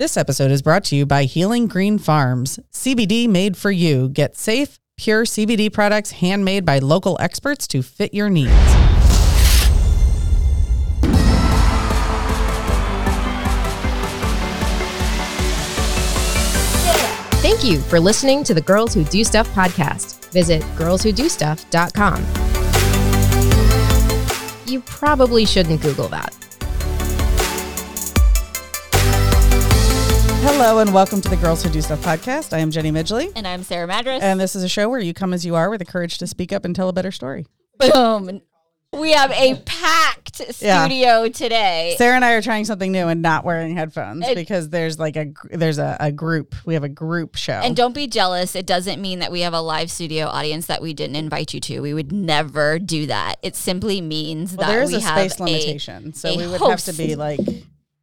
This episode is brought to you by Healing Green Farms, CBD made for you. Get safe, pure CBD products handmade by local experts to fit your needs. Thank you for listening to the Girls Who Do Stuff podcast. Visit girlswhodostuff.com. You probably shouldn't Google that. Hello and welcome to the Girls Who Do Stuff podcast. I am Jenny Midgley. And I'm Sarah Madras. And this is a show where you come as you are with the courage to speak up and tell a better story. Boom. We have a packed studio today. Sarah and I are trying something new and not wearing headphones because there's a group. We have a group show. And don't be jealous. It doesn't mean that we have a live studio audience that we didn't invite you to. We would never do that. It simply means that we have a space limitation. So we would have to be like...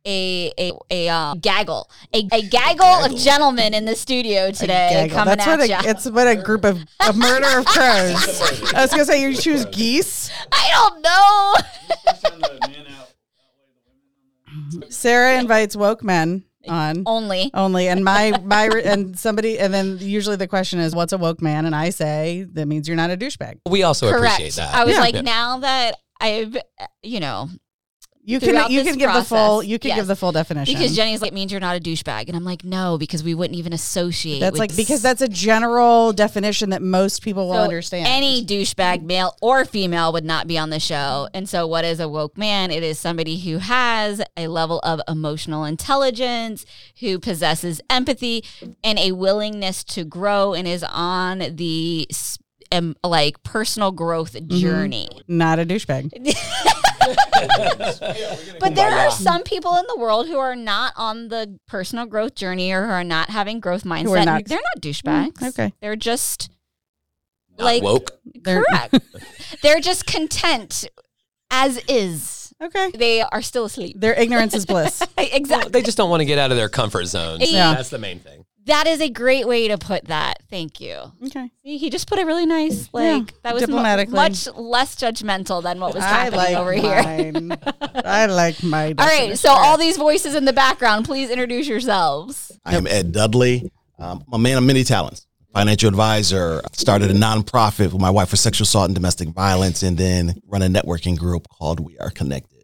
A gaggle of gentlemen in the studio today coming at you. It's what a group of a murder of crows. I was gonna say you choose geese. I don't know. Sarah invites woke men on only, and my and somebody, and then usually the question is, what's a woke man? And I say that means you're not a douchebag. We also appreciate that. I was now that I've You can give the full definition. Because Jenny's like, it means you're not a douchebag. And I'm like, no, because we wouldn't even associate because that's a general definition that most people will understand. Any douchebag, male or female, would not be on the show. And so what is a woke man? It is somebody who has a level of emotional intelligence, who possesses empathy and a willingness to grow, and is on the personal growth journey. Not a douchebag. But there are some people in the world who are not on the personal growth journey, or who are not having growth mindset. They're not douchebags. Okay. They're just not like woke. Correct. They're just content as is. Okay. They are still asleep. Their ignorance is bliss. Exactly. Well, they just don't want to get out of their comfort zone. Yeah. That's the main thing. That is a great way to put that. Thank you. Okay. He just put it really nice. That was much less judgmental than what was happening over here. I like my definition. All right. So all these voices in the background, please introduce yourselves. I am Ed Dudley. I'm a man of many talents. Financial advisor. Started a nonprofit with my wife for sexual assault and domestic violence, and then run a networking group called We Are Connected.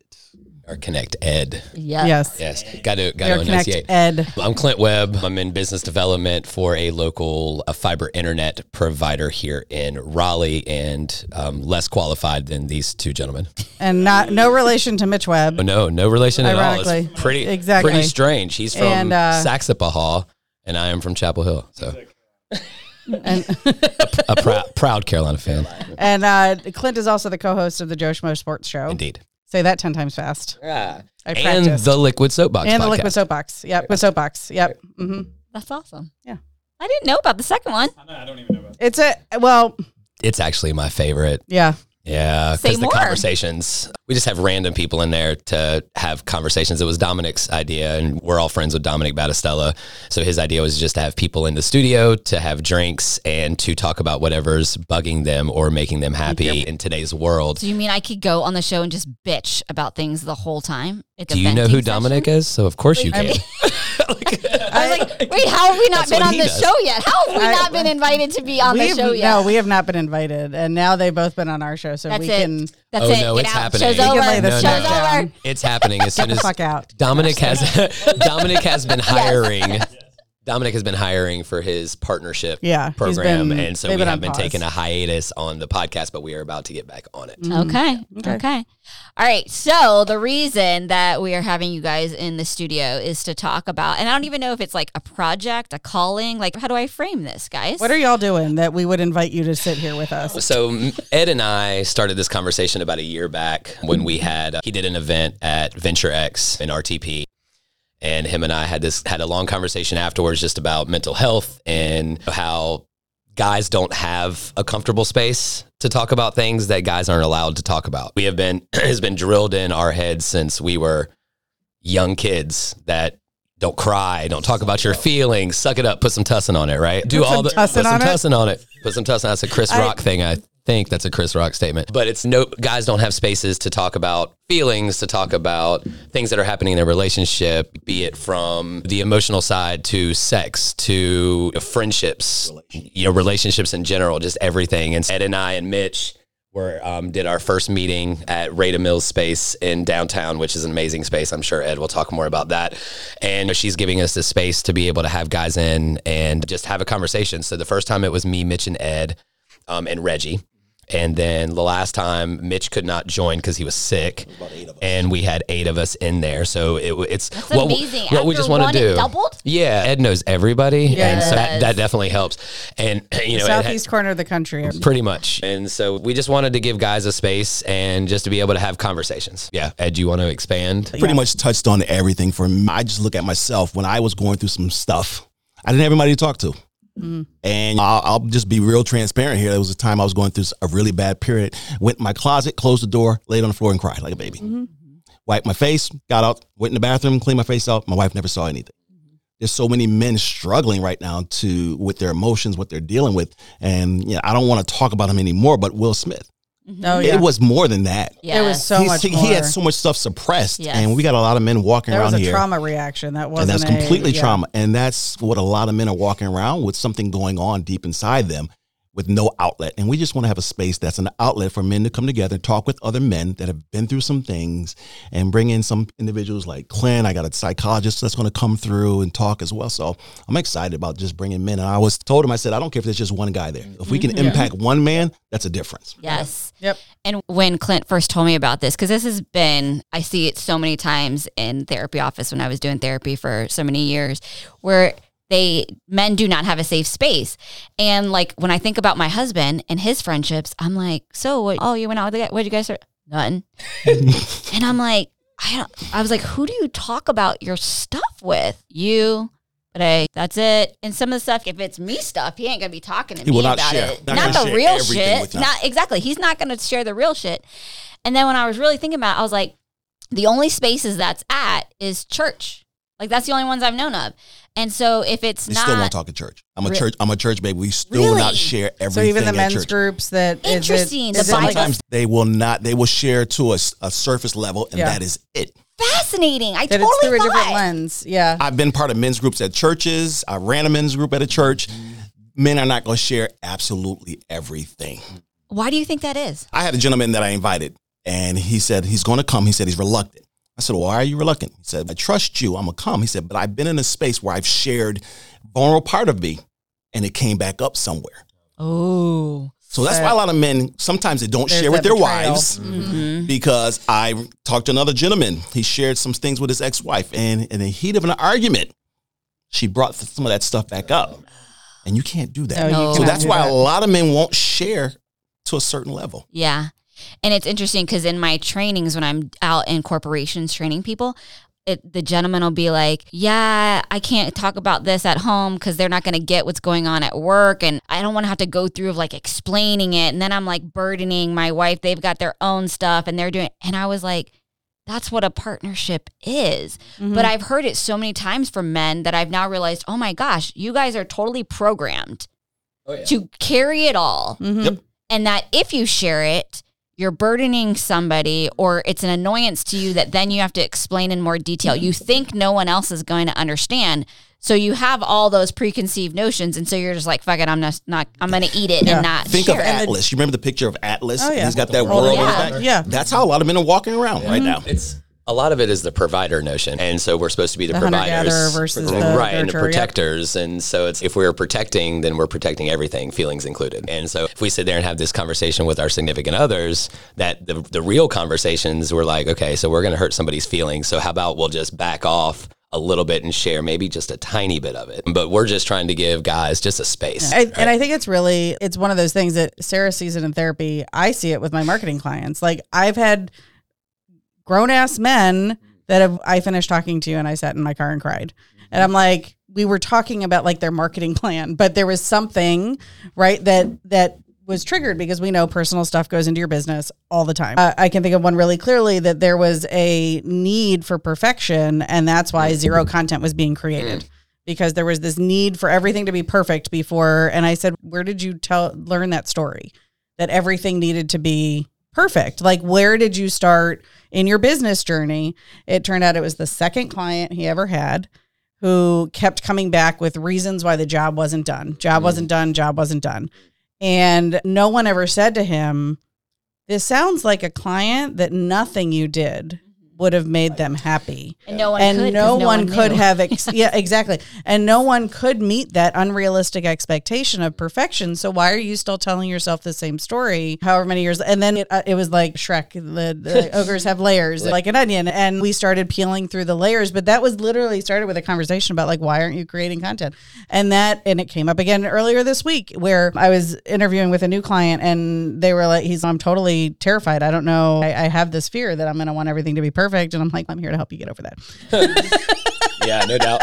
Or Connect Ed. Yeah. Yes. Got to enunciate. Ed. I'm Clint Webb. I'm in business development for a local fiber internet provider here in Raleigh, and less qualified than these two gentlemen. And no relation to Mitch Webb. No relation at all. It's pretty strange. He's from Saxapahaw, and I am from Chapel Hill. So. And a proud Carolina fan. And Clint is also the co-host of the Joe Schmo Sports Show. Indeed. Say that 10 times fast. Yeah. I practiced. And the Liquid Soapbox. And the Liquid Soapbox. Yep. The Soapbox. Yep. Mm-hmm. That's awesome. Yeah. I didn't know about the second one. I don't even know about it. It's actually my favorite. Yeah. Yeah. Say more. The conversations. We just have random people in there to have conversations. It was Dominic's idea, and we're all friends with Dominic Battistella. So his idea was just to have people in the studio, to have drinks, and to talk about whatever's bugging them or making them happy in today's world. So you mean I could go on the show and just bitch about things the whole time? Do you know who Dominic is? So of course you can. I was like, wait, how have we not been on the show yet? How have we not been invited to be on the show yet? No, we have not been invited. And now they've both been on our show. So we can... That's it. No, it's happening. Show's over. It's happening as soon as... Fuck out. Dominic has been hiring... Dominic has been hiring for his partnership program, and so we have been taking a hiatus on the podcast, but we are about to get back on it. Mm-hmm. Okay. All right, so the reason that we are having you guys in the studio is to talk about, and I don't even know if it's like a project, a calling, like how do I frame this, guys? What are y'all doing that we would invite you to sit here with us? So Ed and I started this conversation about a year back when we had, he did an event at VentureX in RTP. And him and I had a long conversation afterwards just about mental health and how guys don't have a comfortable space to talk about things that guys aren't allowed to talk about. Has been drilled in our heads since we were young kids that don't cry, don't talk about your feelings, suck it up, put some tussin on it, right? Put some tussin on it. That's a Chris Rock thing I think that's a Chris Rock statement, but it's no, guys don't have spaces to talk about feelings, to talk about things that are happening in their relationship, be it from the emotional side to sex, to friendships, relationships in general, just everything. And Ed and I and Mitch did our first meeting at Rayda Mills space in downtown, which is an amazing space. I'm sure Ed will talk more about that. And she's giving us the space to be able to have guys in and just have a conversation. So the first time it was me, Mitch, and Ed, and Reggie. And then the last time Mitch could not join because he was sick, and we had 8 of us in there. So it's that's what, amazing. What we just want to do. Doubled? Yeah. Ed knows everybody. Yes. And so that definitely helps. And southeast corner of the country. Pretty much. And so we just wanted to give guys a space and just to be able to have conversations. Yeah. Ed, do you want to expand? Pretty much touched on everything for me. I just look at myself when I was going through some stuff. I didn't have anybody to talk to. Mm-hmm. And I'll just be real transparent here. There was a time I was going through a really bad period. Went in my closet, closed the door, laid on the floor and cried like a baby. Mm-hmm. Wiped my face, got out, went in the bathroom, cleaned my face out. My wife never saw anything. Mm-hmm. There's so many men struggling right now with their emotions, what they're dealing with. And I don't want to talk about him anymore, but Will Smith. Mm-hmm. Oh, yeah. It was more than that. Yeah. It was so much more. He had so much stuff suppressed, and we got a lot of men walking around here. That was a trauma reaction. That's completely trauma. And that's what a lot of men are walking around with, something going on deep inside them with no outlet. And we just want to have a space that's an outlet for men to come together and talk with other men that have been through some things, and bring in some individuals like Clint. I got a psychologist that's going to come through and talk as well. So I'm excited about just bringing men. And I always told him, I said, I don't care if there's just one guy there. If we can impact one man, that's a difference. Yes. Yep. And when Clint first told me about this, because this has been, I see it so many times in therapy office when I was doing therapy for so many years, where men do not have a safe space. And like, when I think about my husband and his friendships, I'm like, you went out with the guy, what'd you guys start? Nothing. And I'm like, I was like, who do you talk about your stuff with? You, but that's it. And some of the stuff, if it's me stuff, he ain't going to be talking to me about it. Not the real shit. Not exactly. He's not going to share the real shit. And then when I was really thinking about it, I was like, the only spaces that's at is church. Like, that's the only ones I've known of. And so if it's they not, still won't talk at church. I'm a church baby. We still will not share everything. So even the men's groups that interesting. Sometimes they will not. They will share to a surface level, and that is it. Fascinating. I totally through a different lens. Yeah, I've been part of men's groups at churches. I ran a men's group at a church. Men are not going to share absolutely everything. Why do you think that is? I had a gentleman that I invited, and he said he's going to come. He said he's reluctant. I said, why are you reluctant? He said, I trust you. I'm going to come. He said, but I've been in a space where I've shared vulnerable part of me, and it came back up somewhere. Oh. So that's why a lot of men, sometimes they don't share with their wives, because I talked to another gentleman. He shared some things with his ex-wife, and in the heat of an argument, she brought some of that stuff back up. And you can't do that. No, so that's why a lot of men won't share to a certain level. Yeah. And it's interesting because in my trainings, when I'm out in corporations training people, the gentleman will be like, yeah, I can't talk about this at home because they're not going to get what's going on at work. And I don't want to have to go through explaining it. And then I'm burdening my wife. They've got their own stuff and they're doing it. And I was like, that's what a partnership is. Mm-hmm. But I've heard it so many times from men that I've now realized, oh my gosh, you guys are totally programmed to carry it all. Mm-hmm. Yep. And that if you share it, you're burdening somebody, or it's an annoyance to you that then you have to explain in more detail. You think no one else is going to understand. So you have all those preconceived notions. And so you're just like, fuck it, I'm going to eat it and not think share. Of Atlas. You remember the picture of Atlas? Oh, yeah. He's got that world on his back. Yeah. That's how a lot of men are walking around right now. It's a lot of it is the provider notion. And so we're supposed to be the providers versus and the protectors. Yep. And so if we're protecting, then we're protecting everything, feelings included. And so if we sit there and have this conversation with our significant others, that the real conversations were like, okay, so we're going to hurt somebody's feelings. So how about we'll just back off a little bit and share maybe just a tiny bit of it. But we're just trying to give guys just a space. Yeah. Right? And I think it's one of those things that Sarah sees it in therapy. I see it with my marketing clients. I've had grown-ass men that I finished talking to, and I sat in my car and cried. And I'm like, we were talking about their marketing plan, but there was something, right, that was triggered, because we know personal stuff goes into your business all the time. I can think of one really clearly, that there was a need for perfection, and that's why zero content was being created, because there was this need for everything to be perfect before. And I said, where did you learn that story? that everything needed to be perfect. Like, where did you start in your business journey? It turned out it was the second client he ever had who kept coming back with reasons why the job wasn't done. Job wasn't done. And no one ever said to him, this sounds like a client that nothing you did would have made them happy. And no one could have. And no one could meet that unrealistic expectation of perfection. So why are you still telling yourself the same story however many years? And then it was like Shrek, the ogres have layers like an onion. And we started peeling through the layers, but that was literally started with a conversation about like, why aren't you creating content? And it came up again earlier this week where I was interviewing with a new client and they were like, I'm totally terrified. I don't know. I have this fear that I'm going to want everything to be perfect. And I'm like, I'm here to help you get over that. Yeah, no doubt.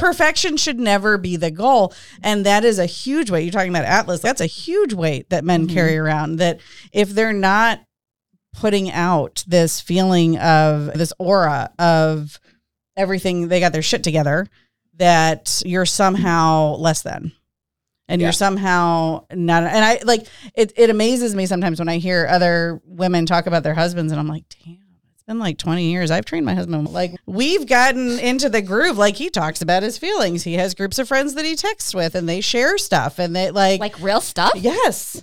Perfection should never be the goal. And that is a huge weight. You're talking about Atlas. That's a huge weight that men carry around, that if they're not putting out this feeling of this aura of everything, they got their shit together, that you're somehow less than. And you're somehow not. And I like, it amazes me sometimes when I hear other women talk about their husbands and I'm like, damn. In like 20 years, I've trained my husband. Like, we've gotten into the groove. Like, he talks about his feelings. He has groups of friends that he texts with, and they share stuff. And they like real stuff. Yes,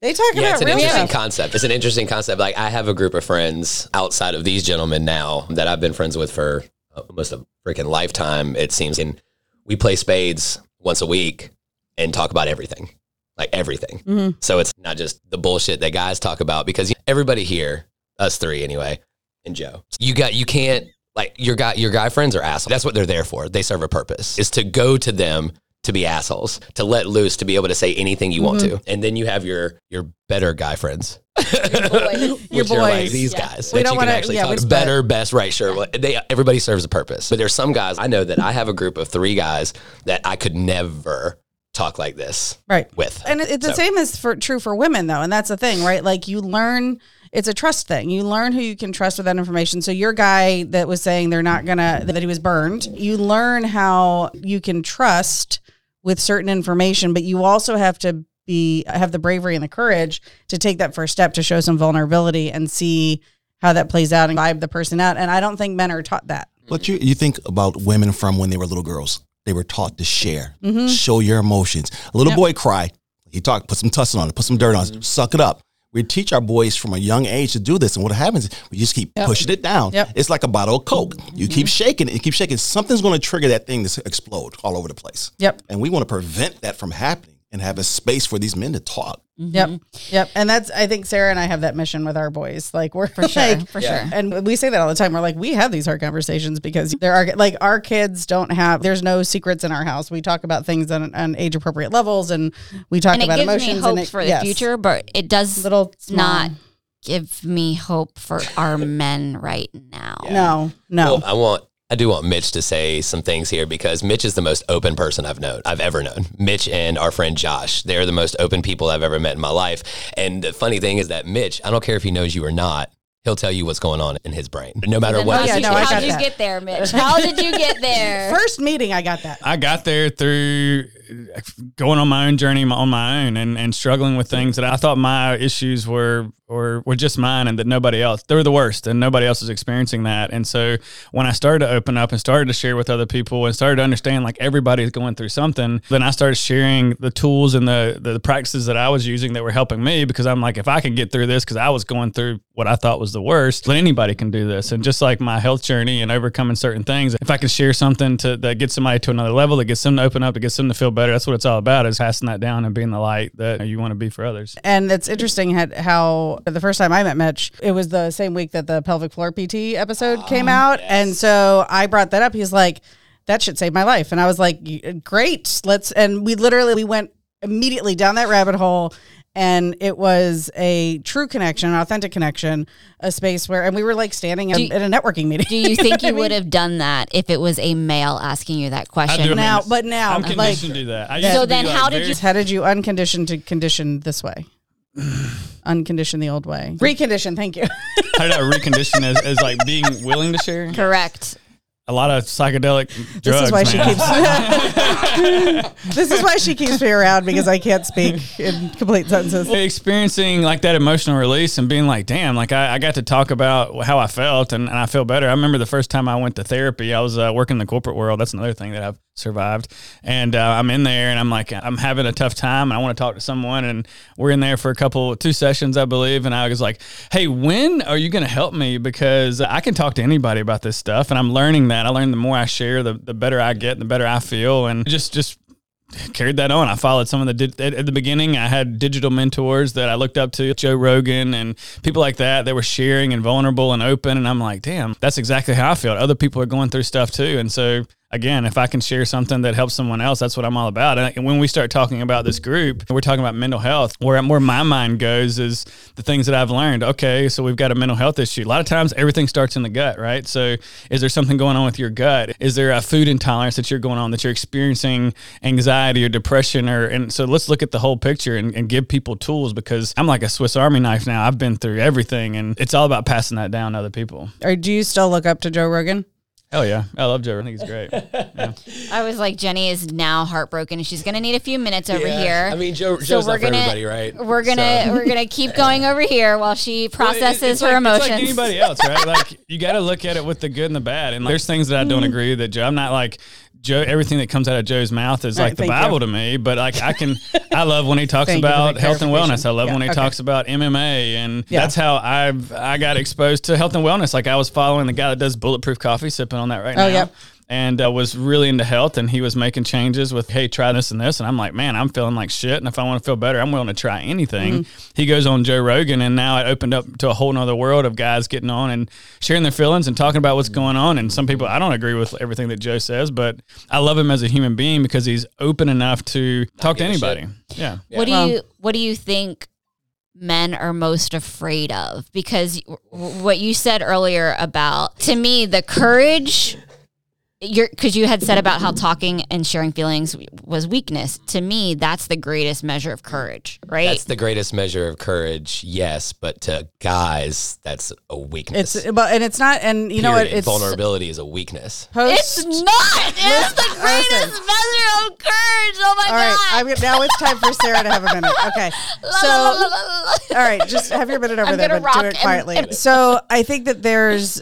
they talk about real stuff. It's an interesting concept. Like, I have a group of friends outside of these gentlemen now that I've been friends with for almost a freaking lifetime, it seems. And we play spades once a week and talk about everything, like everything. Mm-hmm. So it's not just the bullshit that guys talk about, because everybody here. Us three anyway, and Joe. You can't, like, your guy friends are assholes. That's what they're there for. They serve a purpose. It's to go to them to be assholes, to let loose, to be able to say anything you want to. And then you have your better guy friends. Your boys. Like, these guys. We don't want to talk better, best, right, sure. Yeah. Everybody serves a purpose. But there's some guys, I know that I have a group of three guys that I could never talk like this with. And it's the same as true for women, though. And that's the thing, right? Like, you learn... It's a trust thing. You learn who you can trust with that information. So your guy that was saying that he was burned, you learn how you can trust with certain information, but you also have to have the bravery and the courage to take that first step to show some vulnerability and see how that plays out and vibe the person out. And I don't think men are taught that. But you think about women from when they were little girls, they were taught to share, show your emotions. A little boy cry, he talked, put some tussle on it, put some dirt on it, suck it up. We teach our boys from a young age to do this. And what happens is we just keep pushing it down. Yep. It's like a bottle of Coke. You keep shaking it, Something's going to trigger that thing to explode all over the place. Yep. And we want to prevent that from happening and have a space for these men to talk. Yep. And that's, I think Sarah and I have that mission with our boys. Like, we're for sure. And we say that all the time. We're like, we have these hard conversations because there are like, our kids don't have, there's no secrets in our house. We talk about things on age appropriate levels and we talk about emotions. And it gives me hope for the future, but it does not give me hope for our men right now. Yeah. No. Well, I do want Mitch to say some things here, because Mitch is the most open person I've ever known. Mitch and our friend Josh, they're the most open people I've ever met in my life. And the funny thing is that Mitch, I don't care if he knows you or not, he'll tell you what's going on in his brain, no matter what. How did you get there, Mitch? How did you get there? First meeting, I got that. I got there through going on my own journey on my own and struggling with things that I thought my issues were just mine, and that nobody else, they were the worst and nobody else was experiencing that. And so when I started to open up and started to share with other people and started to understand like everybody's going through something, then I started sharing the tools and the practices that I was using that were helping me, because I'm like, if I can get through this, because I was going through what I thought was the worst, then anybody can do this. And just like my health journey and overcoming certain things, if I can share something that gets somebody to another level, that gets them to open up, that gets them to feel better, that's what it's all about, is passing that down and being the light that you want to be for others. And it's interesting how the first time I met Mitch, it was the same week that the pelvic floor PT episode came out. Yes. And so I brought that up. He's like, that shit saved my life. And I was like, great. And we went immediately down that rabbit hole. And it was a true connection, an authentic connection, a space where, and we were like standing at a networking meeting. Do you think you would have done that if it was a male asking you that question? Now I'm conditioned to do that. How did you uncondition to condition this way? Uncondition the old way. Recondition, thank you. How did I recondition as like being willing to share? Correct. a lot of psychedelic drugs. This is why she keeps. This is why she keeps me around, because I can't speak in complete sentences. Experiencing like that emotional release and being like, damn, like I got to talk about how I felt, and I feel better. I remember the first time I went to therapy. I was working in the corporate world. That's another thing that I've survived. And I'm in there and I'm like, I'm having a tough time and I want to talk to someone. And we're in there for two sessions, I believe. And I was like, hey, when are you going to help me? Because I can talk to anybody about this stuff. And I'm learning that. I learned the more I share, the better I get, and the better I feel. And just carried that on. I followed some of at the beginning, I had digital mentors that I looked up to, Joe Rogan and people like that. They were sharing and vulnerable and open. And I'm like, damn, that's exactly how I feel. Other people are going through stuff too. And so again, if I can share something that helps someone else, that's what I'm all about. And when we start talking about this group, we're talking about mental health. Where my mind goes is the things that I've learned. Okay, so we've got a mental health issue. A lot of times everything starts in the gut, right? So is there something going on with your gut? Is there a food intolerance that you're going on, that you're experiencing anxiety or depression? And so let's look at the whole picture and give people tools, because I'm like a Swiss Army knife now. I've been through everything, and it's all about passing that down to other people. Or do you still look up to Joe Rogan? Oh, yeah. I love Joe. I think he's great. Yeah. I was like, Jenny is now heartbroken, and she's going to need a few minutes over here. I mean, Joe's not for everybody, right? We're gonna keep going over here while she processes her emotions. It's like anybody else, right? Like, you got to look at it with the good and the bad. And like, there's things that I don't agree that Joe. I'm not like, Joe, everything that comes out of Joe's mouth is like the Bible to me, but like I love when he talks about health and wellness. I love when he talks about MMA, and that's how I got exposed to health and wellness. Like I was following the guy that does Bulletproof Coffee, sipping on that right now. Yep. And I was really into health, and he was making changes with, hey, try this and this. And I'm like, man, I'm feeling like shit. And if I want to feel better, I'm willing to try anything. Mm-hmm. He goes on Joe Rogan, and now it opened up to a whole nother world of guys getting on and sharing their feelings and talking about what's going on. And some people, I don't agree with everything that Joe says, but I love him as a human being because he's open enough to talk to anybody. Yeah. What do you think men are most afraid of? Because what you said earlier about, to me, the courage... Because you had said about how talking and sharing feelings was weakness. To me, that's the greatest measure of courage, right? That's the greatest measure of courage, yes. But to guys, that's a weakness. Vulnerability is a weakness. It's not. It's the greatest measure of courage. Oh my God! All right, now it's time for Sarah to have a minute. Okay, so all right, just have your minute over there, but do it quietly. So I think that there's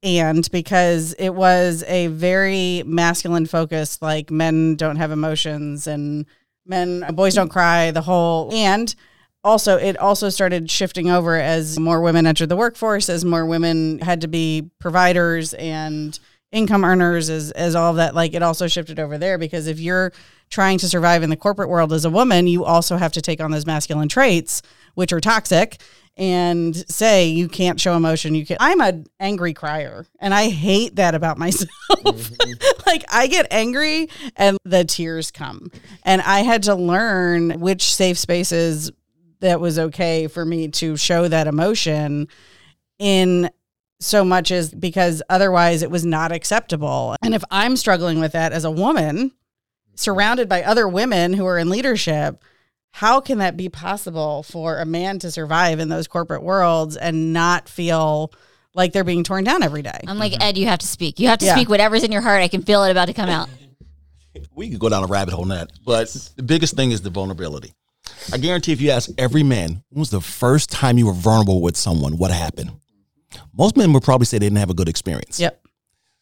And because it was a very masculine focus, like men don't have emotions and boys don't cry, the whole. And also, it also started shifting over as more women entered the workforce, as more women had to be providers and income earners, as all of that. Like, it also shifted over there, because if you're trying to survive in the corporate world as a woman, you also have to take on those masculine traits, which are toxic, and say you can't show emotion. I'm an angry crier, and I hate that about myself. Like, I get angry and the tears come. And I had to learn which safe spaces that was okay for me to show that emotion in, so much as because otherwise it was not acceptable. And if I'm struggling with that as a woman surrounded by other women who are in leadership, how can that be possible for a man to survive in those corporate worlds and not feel like they're being torn down every day? I'm like, Ed, you have to speak. You have to speak whatever's in your heart. I can feel it about to come out. We could go down a rabbit hole on that. But the biggest thing is the vulnerability. I guarantee if you ask every man, when was the first time you were vulnerable with someone? What happened? Most men would probably say they didn't have a good experience. Yep.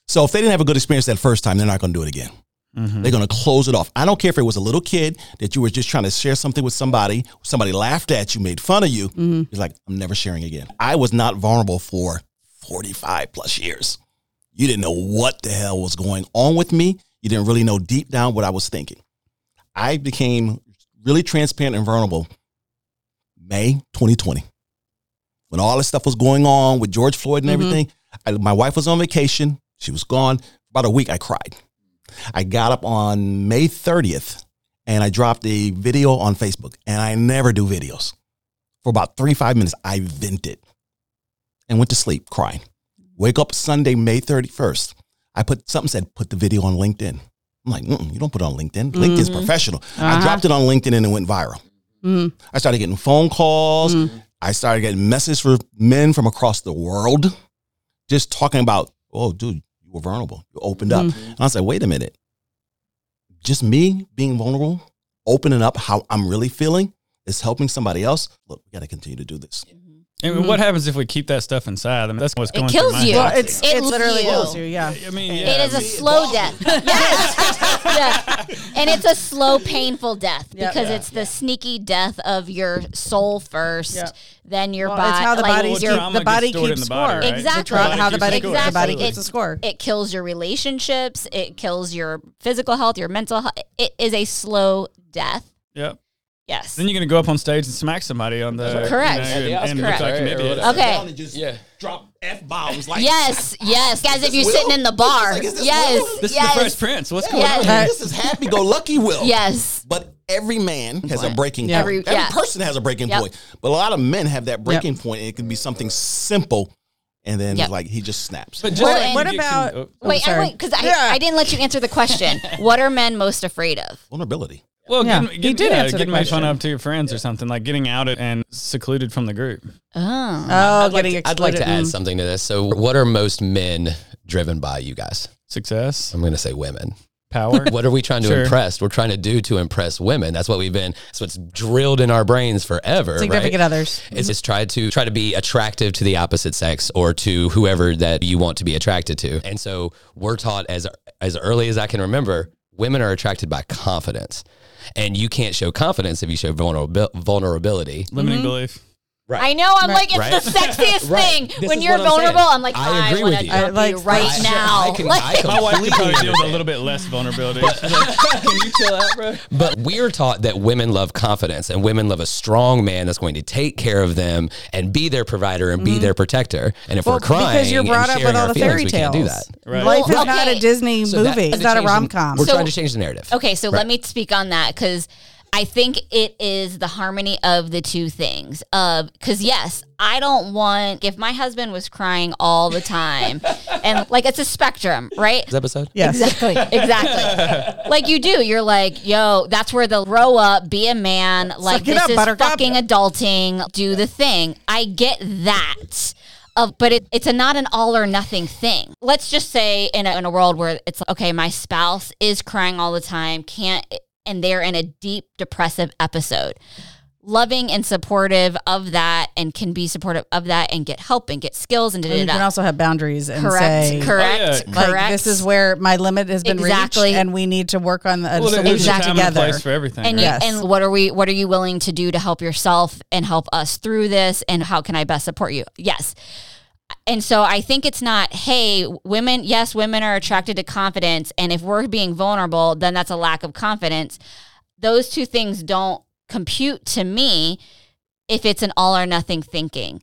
So if they didn't have a good experience that first time, they're not going to do it again. Mm-hmm. They're going to close it off. I don't care if it was a little kid that you were just trying to share something with somebody. Somebody laughed at you, made fun of you. Mm-hmm. It's like, I'm never sharing again. I was not vulnerable for 45 plus years. You didn't know what the hell was going on with me. You didn't really know deep down what I was thinking. I became really transparent and vulnerable May 2020. When all this stuff was going on with George Floyd and everything, my wife was on vacation. She was gone. About a week, I cried. I got up on May 30th and I dropped a video on Facebook, and I never do videos. For about 3-5 minutes, I vented and went to sleep crying. Wake up Sunday, May 31st. I put something said, put the video on LinkedIn. I'm like, you don't put it on LinkedIn. LinkedIn's professional. I dropped it on LinkedIn and it went viral. I started getting phone calls. I started getting messages from men from across the world just talking about, oh, dude, were vulnerable. You opened up. Mm-hmm. And I said, wait a minute. Just me being vulnerable, opening up how I'm really feeling is helping somebody else. Look, we got to continue to do this. And what happens if we keep that stuff inside? I mean, that's what's going through my head. Well, it literally kills you. Yeah. I mean, it is a slow death. Yes. And it's a slow, painful death because it's the sneaky death of your soul first, then your body. It's how the body keeps score. Exactly. How the body keeps the score. It kills your relationships. It kills your physical health, your mental health. It is a slow death. Yep. Yes. Then you're going to go up on stage and smack somebody on the... Correct. You know, and correct. Like an idiot. Okay. Just drop F-bombs. Like, yes. Guys, if you're sitting in the bar. Like, yes. This is the Fresh Prince. What's going on? This is happy-go-lucky Will. Yes. But every man has a breaking point. Every person has a breaking point. But a lot of men have that breaking point, and it can be something simple. And then, like, he just snaps. But what about... wait, because I didn't let you answer the question. What are men most afraid of? Vulnerability. Well, getting my phone up to your friends or something, like getting out and secluded from the group. I'd like to add something to this. So what are most men driven by, you guys? Success. I'm going to say women. Power. What are we trying to impress? We're trying to impress women. That's what we've been. That's what's drilled in our brains forever. Significant others. It's just try to be attractive to the opposite sex or to whoever that you want to be attracted to. And so we're taught as early as I can remember, women are attracted by confidence. And you can't show confidence if you show vulnerability. Limiting belief. Right. I know. I'm like, it's the sexiest thing. This when you're vulnerable, I'm like, I agree with you. I like you right now. My wife could probably deal with a little bit less vulnerability. Can you chill out, bro? But we're taught that women love confidence and women love a strong man that's going to take care of them and be their provider and be their protector. And if we're crying, because you're brought up with all the fairy tales, we can't do that. Right. Life is not a Disney movie. It's not a rom-com. We're trying to change the narrative. Okay, so let me speak on that because I think it is the harmony of the two things. Because, yes, I don't want, if my husband was crying all the time, and like it's a spectrum, right? This episode? Yeah. Exactly. Like you do. You're like, yo, that's where the grow up, be a man, like this is fucking adulting, do the thing. I get that. But it's not an all or nothing thing. Let's just say in a world where it's like, okay, my spouse is crying all the time, and they're in a deep depressive episode. Loving and supportive of that and can be supportive of that and get help and get skills and da-da-da. You can also have boundaries and say, correct. Like, this is where my limit has been reached and we need to work on a solution together. And a place for everything. And, and what are you willing to do to help yourself and help us through this and how can I best support you? Yes. And so I think it's not, hey, women are attracted to confidence. And if we're being vulnerable, then that's a lack of confidence. Those two things don't compute to me if it's an all or nothing thinking.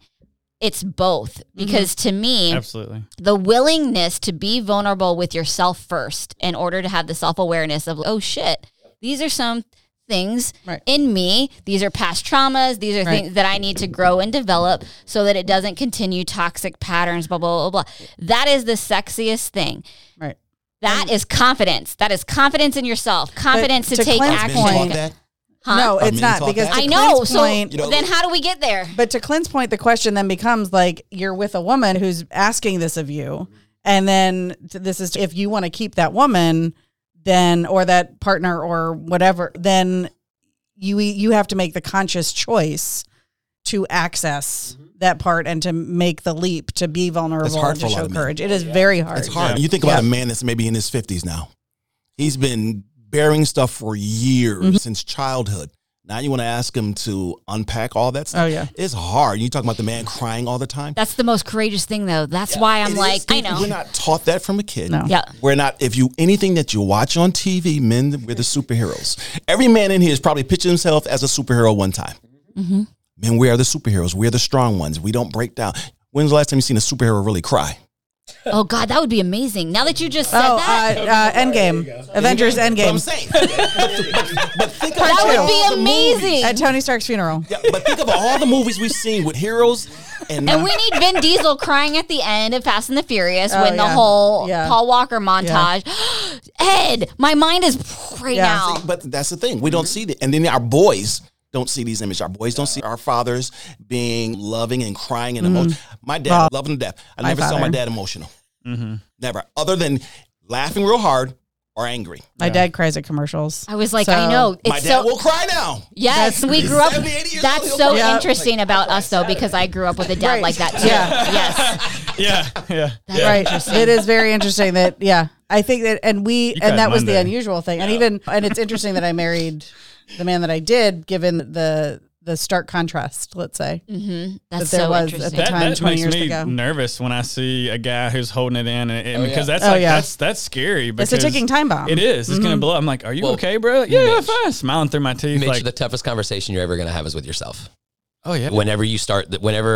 It's both because to me, absolutely, the willingness to be vulnerable with yourself first in order to have the self-awareness of, oh, shit, these are some things in me. These are past traumas. These are things that I need to grow and develop so that it doesn't continue toxic patterns, blah, blah, blah, blah. That is the sexiest thing. Right. That is confidence. That is confidence in yourself. Confidence to take action. Huh? No, it's not because I know. So then how do we get there? But to Clint's point, the question then becomes like, you're with a woman who's asking this of you. And then this is if you want to keep that woman, then, or that partner or whatever, then you have to make the conscious choice to access that part and to make the leap to be vulnerable and to show courage. It is very hard. It's hard. You think about a man that's maybe in his 50s now. He's been bearing stuff for years, since childhood. Now you want to ask him to unpack all that stuff? Oh, yeah. It's hard. You talking about the man crying all the time? That's the most courageous thing, though. That's why I'm like, I know. We're not taught that from a kid. No. Yeah. We're not. If you anything that you watch on TV, men, we're the superheroes. Every man in here is probably pitching himself as a superhero one time. Mm-hmm. Men, we are the superheroes. We're the strong ones. We don't break down. When's the last time you seen a superhero really cry? Oh, God, that would be amazing. Now that you just said that. Endgame. Avengers Endgame. I'm saying. But think about that would be amazing. At Tony Stark's funeral. Yeah, but think of all the movies we've seen with heroes. And we need Vin Diesel crying at the end of Fast and the Furious when the whole Paul Walker montage. Ed, my mind is right now. See, but that's the thing. We don't see that. And then our boys don't see these images. Our boys don't see our fathers being loving and crying and emotional. My dad loved him to death. I never saw my dad emotional. Mm-hmm. Never. Other than laughing real hard or angry. My dad cries at commercials. I was like, so, I know. It's my dad will cry now. Yes, that's, we grew up. That's old, so interesting about us, though, because I grew up with a dad like that, too. Right. It is very interesting that, I think that, and that was the unusual thing. Yeah. And it's interesting that I married the man that I did, given the stark contrast, let's say. Mm-hmm. That's that there so was interesting. At the time, that 20 years ago. That makes me nervous when I see a guy who's holding it in, and because that's scary. It's a ticking time bomb. It is. It's going to blow up. I'm like, are you okay, bro? Like, yeah, fine. Smiling through my teeth. Mitch, the toughest conversation you're ever going to have is with yourself. Oh, yeah. Whenever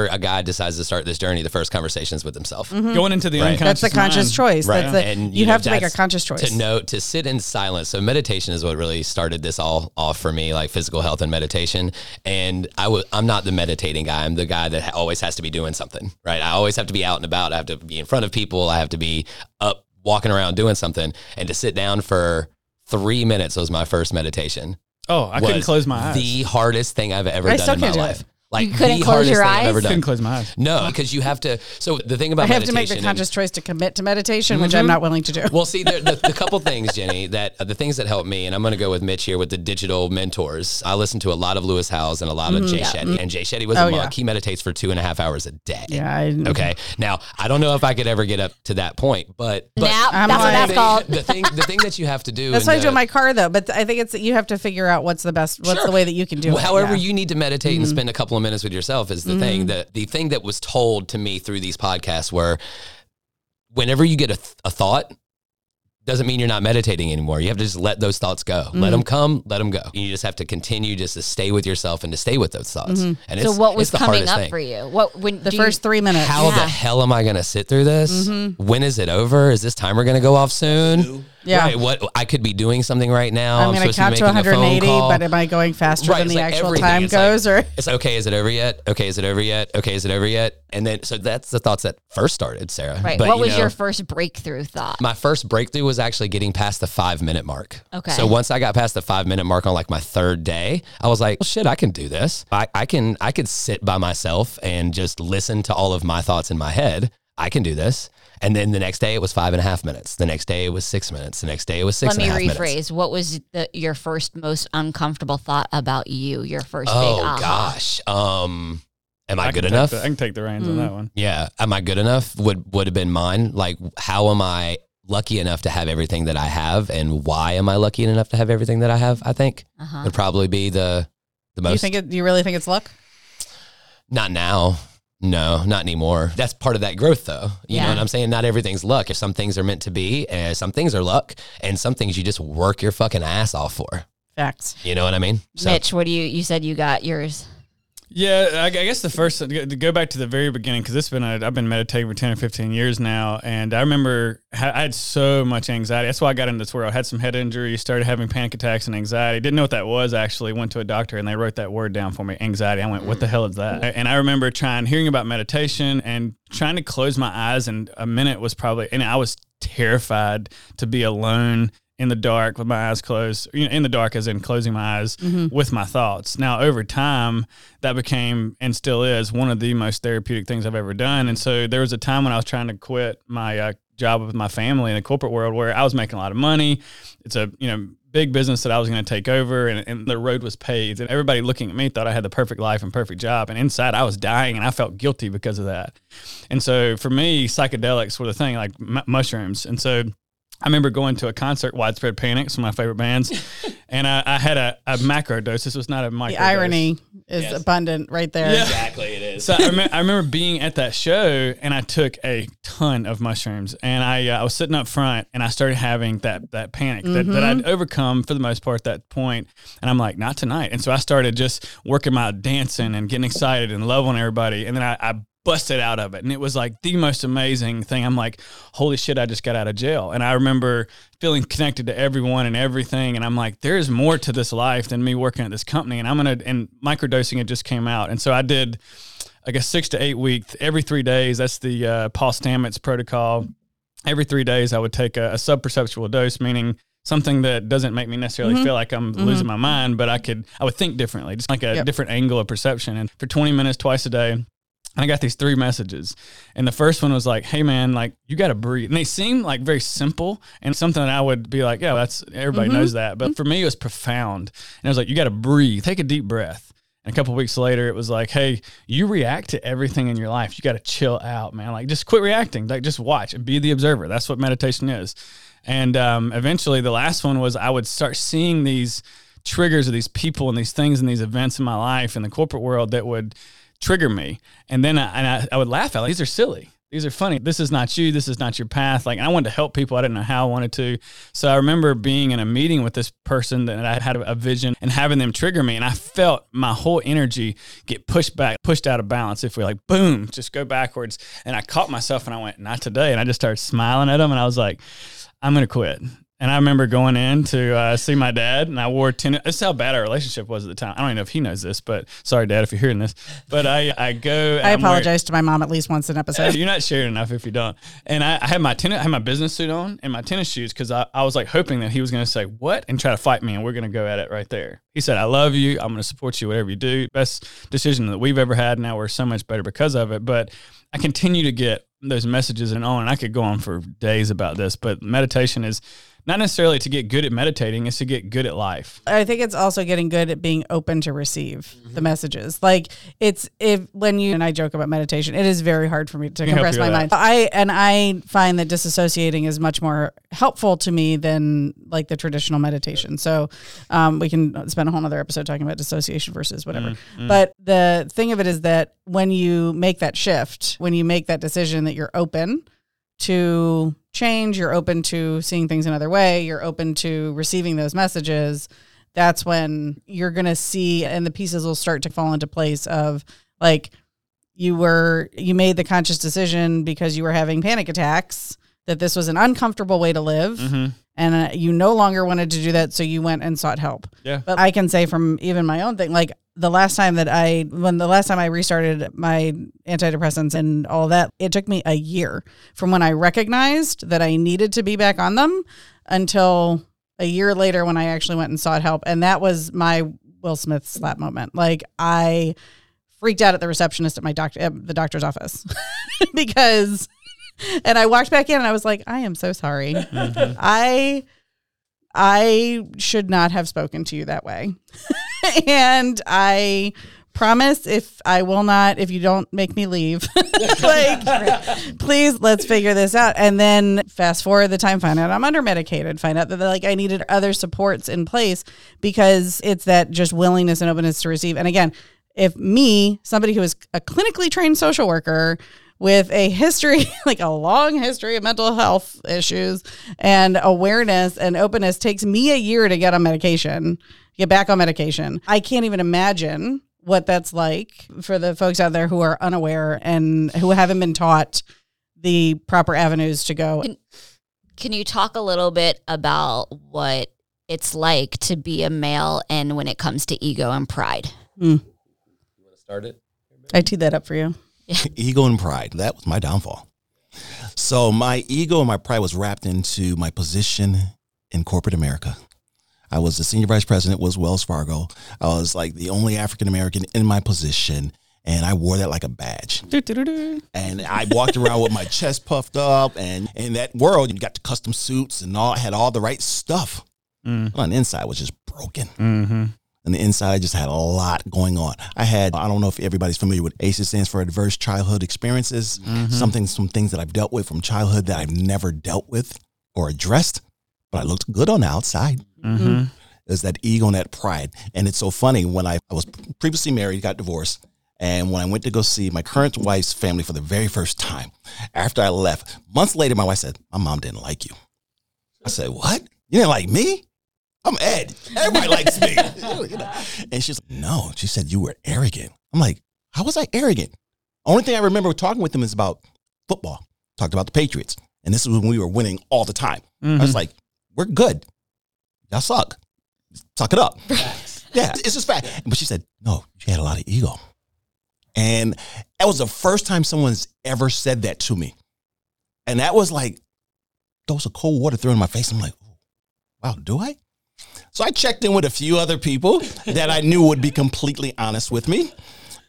a guy decides to start this journey, the first conversation's with himself. Mm-hmm. Going into the unconscious. That's the conscious choice. Right. That's and you have to make a conscious choice. To sit in silence. So meditation is what really started this all off for me, like physical health and meditation. And I'm not the meditating guy. I'm the guy that always has to be doing something, right? I always have to be out and about. I have to be in front of people. I have to be up, walking around, doing something. And to sit down for 3 minutes was my first meditation. Oh, I couldn't close my eyes. The hardest thing I've ever done in my life. Like, you couldn't close your eyes? I couldn't close my eyes. No, because you have to. So the thing about meditation. I have to make the conscious choice to commit to meditation, which I'm not willing to do. Well, see, the couple things, Jenny, the things that help me, and I'm going to go with Mitch here with the digital mentors. I listen to a lot of Lewis Howes and a lot of Jay Shetty. Mm-hmm. And Jay Shetty was a monk. Yeah. He meditates for 2.5 hours a day. Yeah. Okay. Now, I don't know if I could ever get up to that point, but that's what that's called. The thing that you have to do. That's what I do in my car, though. But I think it's that you have to figure out what's the way that you can do it. However, you need to meditate and spend a couple of minutes with yourself is the thing that was told to me through these podcasts, where whenever you get a thought, doesn't mean you're not meditating anymore. You have to just let those thoughts go. Mm-hmm. Let them come, let them go. You just have to continue just to stay with yourself and to stay with those thoughts. Mm-hmm. And so what was coming up for you? First 3 minutes. How the hell am I going to sit through this? Mm-hmm. When is it over? Is this timer going to go off soon? Yeah. Right, I could be doing something right now. I'm going to count to 180, but am I going faster than the actual time goes? It's okay. Is it over yet? Okay. Is it over yet? Okay. Is it over yet? And then, so that's the thoughts that first started, Sarah. Right. But, what was your first breakthrough thought? My first breakthrough was actually getting past the 5 minute mark. Okay. So once I got past the 5 minute mark on like my third day, I was like, well, shit, I can do this. I could sit by myself and just listen to all of my thoughts in my head. I can do this. And then the next day it was 5.5 minutes. The next day it was 6 minutes. The next day it was six and a half minutes. Let me rephrase. What was your first most uncomfortable thought about you? Your first big aha. Oh, gosh. Am I good enough? I can take the reins on that one. Yeah. Am I good enough? Would have been mine. Like, how am I lucky enough to have everything that I have? And why am I lucky enough to have everything that I have? I think would probably be the most. You really think it's luck? Not now. No, not anymore. That's part of that growth, though. You know what I'm saying? Not everything's luck. If some things are meant to be, some things are luck, and some things you just work your fucking ass off for. Facts. You know what I mean? So, Mitch, what do you said you got yours? Yeah, I guess to go back to the very beginning, because I've been meditating for 10 or 15 years now, and I remember I had so much anxiety. That's why I got into twirl. I had some head injury, started having panic attacks and anxiety. Didn't know what that was, actually. Went to a doctor, and they wrote that word down for me, anxiety. I went, what the hell is that? And I remember hearing about meditation and trying to close my eyes, and a minute was probably, and I was terrified to be alone in the dark with my eyes closed, in the dark as in closing my eyes with my thoughts. Now, over time, that became and still is one of the most therapeutic things I've ever done. And so there was a time when I was trying to quit my job with my family in the corporate world where I was making a lot of money. It's a big business that I was going to take over, and the road was paved. And everybody looking at me thought I had the perfect life and perfect job. And inside, I was dying, and I felt guilty because of that. And so for me, psychedelics were the thing, like mushrooms. And so I remember going to a concert, Widespread Panic, some of my favorite bands, and I had a macro dose. This was not a micro dose. The irony is abundant right there. Yeah. Exactly, it is. So I remember being at that show, and I took a ton of mushrooms, and I was sitting up front, and I started having that panic that I'd overcome for the most part at that point, and I'm like, not tonight. And so I started just working my dancing and getting excited and loving everybody, and then I busted out of it, and it was like the most amazing thing. I'm like, holy shit, I just got out of jail. And I remember feeling connected to everyone and everything, and I'm like, there's more to this life than me working at this company, and microdosing, it just came out. And so I did like a 6 to 8 week, every 3 days. That's the Paul Stamets protocol. Every 3 days I would take a subperceptual dose, meaning something that doesn't make me necessarily feel like I'm losing my mind, but I would think differently, just like a different angle of perception. And for 20 minutes twice a day, And I got these three messages. And the first one was like, hey, man, like, you got to breathe. And they seemed like very simple and something that I would be like, yeah, that's everybody knows that. But for me, it was profound. And I was like, you got to breathe. Take a deep breath. And a couple of weeks later, it was like, hey, you react to everything in your life. You got to chill out, man. Like, just quit reacting. Like, just watch and be the observer. That's what meditation is. And eventually, the last one was I would start seeing these triggers of these people and these things and these events in my life in the corporate world that would trigger me. And then I would laugh at it. These are silly. These are funny. This is not you. This is not your path. Like, I wanted to help people. I didn't know how I wanted to. So I remember being in a meeting with this person that I had a vision and having them trigger me. And I felt my whole energy get pushed back, pushed out of balance. If we like, boom, just go backwards. And I caught myself and I went, not today. And I just started smiling at them. And I was like, I'm going to quit. And I remember going in to see my dad, and I wore tennis. This is how bad our relationship was at the time. I don't even know if he knows this, but sorry, Dad, if you're hearing this. But I go. I apologize to my mom at least once an episode. You're not sharing enough if you don't. And I had my business suit on and my tennis shoes because I was like hoping that he was going to say what and try to fight me, and we're going to go at it right there. He said, I love you. I'm going to support you, whatever you do. Best decision that we've ever had. Now we're so much better because of it. But I continue to get those messages and I could go on for days about this, but meditation is not necessarily to get good at meditating, it's to get good at life. I think it's also getting good at being open to receive the messages. Like when you and I joke about meditation, it is very hard for me to compress my mind. I find that disassociating is much more helpful to me than like the traditional meditation. So we can spend a whole other episode talking about dissociation versus whatever. But the thing of it is that when you make that shift, when you make that decision that you're open to change, you're open to seeing things another way, you're open to receiving those messages, that's when you're going to see, and the pieces will start to fall into place of like, you made the conscious decision because you were having panic attacks, that this was an uncomfortable way to live. And you no longer wanted to do that. So you went and sought help. Yeah. But I can say from even my own thing, like the last time I restarted my antidepressants and all that, it took me a year from when I recognized that I needed to be back on them until a year later when I actually went and sought help. And that was my Will Smith slap moment. Like I freaked out at the receptionist at the doctor's office because... And I walked back in and I was like, I am so sorry. I should not have spoken to you that way. And I promise if you don't make me leave, like, please, let's figure this out. And then fast forward the time, find out I'm under medicated, find out that like I needed other supports in place because it's that just willingness and openness to receive. And again, if somebody who is a clinically trained social worker with a history, like a long history of mental health issues and awareness and openness, takes me a year to get back on medication. I can't even imagine what that's like for the folks out there who are unaware and who haven't been taught the proper avenues to go. Can you talk a little bit about what it's like to be a male and when it comes to ego and pride? You want to start it? I teed that up for you. Yeah. Ego and pride. That was my downfall. So my ego and my pride was wrapped into my position in corporate America. I was the senior vice president, was Wells Fargo. I was like the only African-American in my position. And I wore that like a badge. And I walked around with my chest puffed up. And in that world, you got the custom suits and all, had all the right stuff. But on the inside, it was just broken. And the inside, I just had a lot going on. I don't know if everybody's familiar with ACEs, stands for Adverse Childhood Experiences. Some things that I've dealt with from childhood that I've never dealt with or addressed, but I looked good on the outside. There's that ego and that pride. And it's so funny, when I was previously married, got divorced, and when I went to go see my current wife's family for the very first time, after I left, months later, my wife said, my mom didn't like you. I said, what? You didn't like me? I'm Ed. Everybody likes me. And she's like, no. She said, you were arrogant. I'm like, how was I arrogant? Only thing I remember talking with them is about football. Talked about the Patriots. And this was when we were winning all the time. I was like, we're good. Y'all suck. Suck it up. Yeah, it's just fact. But she said, no, she had a lot of ego. And that was the first time someone's ever said that to me. And that was like, there was a cold water thrown in my face. I'm like, wow, do I? So I checked in with a few other people that I knew would be completely honest with me. And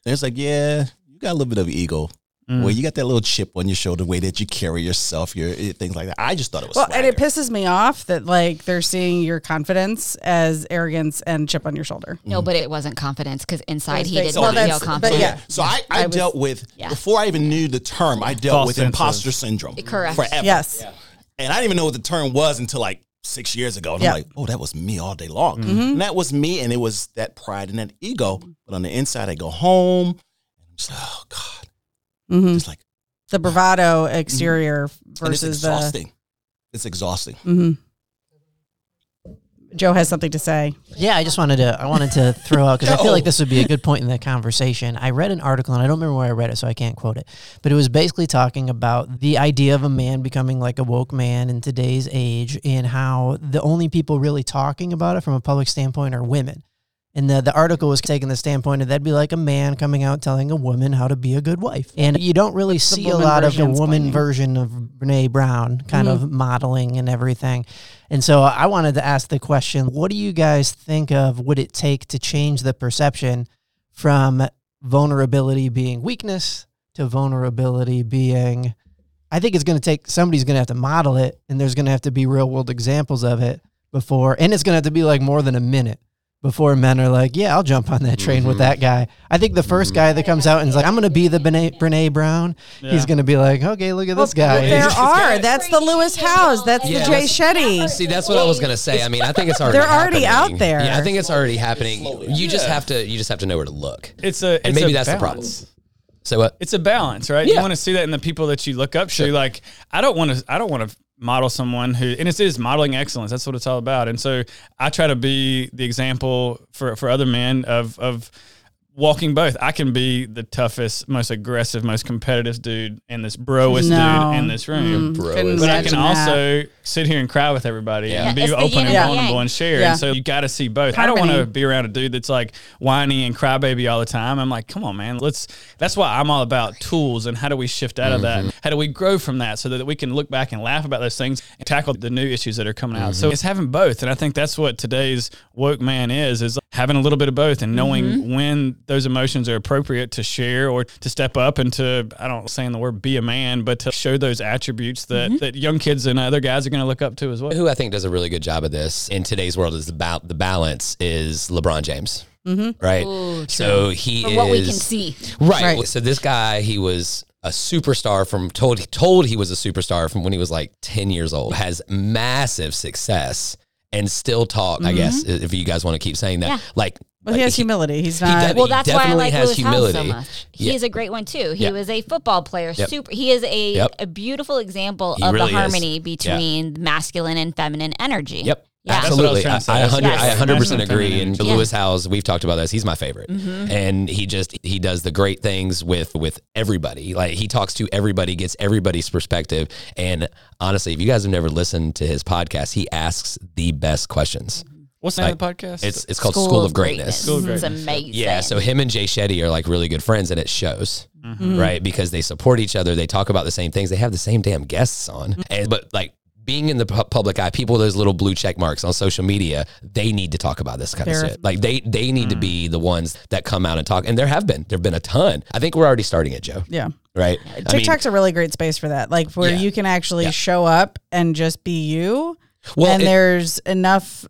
it's like, yeah, you got a little bit of ego. Where you got that little chip on your shoulder, the way that you carry yourself, your things like that. I just thought it was swagger. And it pisses me off that like they're seeing your confidence as arrogance and chip on your shoulder. No, but it wasn't confidence because inside he didn't feel confident. Yeah. So I was, dealt with, before I even knew the term, I dealt with imposter syndrome. Correct. Forever. Yes. Yeah. And I didn't even know what the term was until like 6 years ago. And I'm like, oh, that was me all day long. Mm-hmm. And that was me. And it was that pride and that ego. But on the inside, I go home. And I'm just like, oh, God. Mm-hmm. Just like the bravado exterior versus and it's exhausting. It's exhausting. Mm-hmm. Joe has something to say. Yeah, I wanted to throw out because I feel like this would be a good point in the conversation. I read an article and I don't remember where I read it, so I can't quote it. But it was basically talking about the idea of a man becoming like a woke man in today's age, and how the only people really talking about it from a public standpoint are women. And the article was taking the standpoint of that'd be like a man coming out telling a woman how to be a good wife. And you don't really see a lot of the woman version of Brene Brown kind of modeling and everything. And so I wanted to ask the question, what do you guys think of would it take to change the perception from vulnerability being weakness to vulnerability being, I think it's going to take, somebody's going to have to model it, and there's going to have to be real world examples of it before, and it's going to have to be like more than a minute before men are like, yeah, I'll jump on that train with that guy. I think the first guy that comes out and is like, I'm going to be the Brene Brown, he's going to be like, okay, look at this guy. Well, there are. That's the Lewis Howes. That's the Jay Shetty. See, that's what I was going to say. I mean, I think it's already happening. Out there. Yeah, I think it's already happening. You just have to know where to look. Maybe that's the problem. So what? It's a balance, right? Yeah. You want to see that in the people that you look up to. Sure. Like, I don't want to model someone who, and it is modeling excellence. That's what it's all about. And so I try to be the example for other men of walking both. I can be the toughest, most aggressive, most competitive dude and this broest dude in this room. But I can also sit here and cry with everybody and be open and vulnerable and share. Yeah. And so you got to see both. Harmony. I don't want to be around a dude that's like whiny and crybaby all the time. I'm like, come on, man. That's why I'm all about tools and how do we shift out of that? How do we grow from that so that we can look back and laugh about those things and tackle the new issues that are coming out. So it's having both. And I think that's what today's woke man is having a little bit of both and knowing when those emotions are appropriate to share or to step up and to, I don't say in the word, be a man, but to show those attributes that young kids and other guys are going to look up to as well. Who I think does a really good job of this in today's world is about the balance is LeBron James. Mm-hmm. Right. Ooh, so he is what we can see. Right. So this guy, he was a superstar told he was a superstar from when he was like 10 years old, has massive success and still talk, I guess, if you guys want to keep saying that, Well, he has humility. He's not. Well, that's why I like Lewis Howes so much. He's a great one too. He was a football player. Super. He is a beautiful example of the harmony between masculine and feminine energy. Yep. Yeah. Absolutely. I 100% agree. And Lewis Howes, we've talked about this. He's my favorite. Mm-hmm. And he does the great things with everybody. Like he talks to everybody, gets everybody's perspective. And honestly, if you guys have never listened to his podcast, he asks the best questions. What's the name of the podcast? It's called School of Greatness. School of Greatness. It's amazing. Yeah, so him and Jay Shetty are like really good friends, and it shows, right? Because they support each other. They talk about the same things. They have the same damn guests on. And, but like being in the public eye, people with those little blue check marks on social media, they need to talk about this kind of shit. Like they need to be the ones that come out and talk. And there have been a ton. I think we're already starting it, Joe. Yeah. Right? TikTok's a really great space for that. Like where you can actually show up and just be you. Well, and there's enough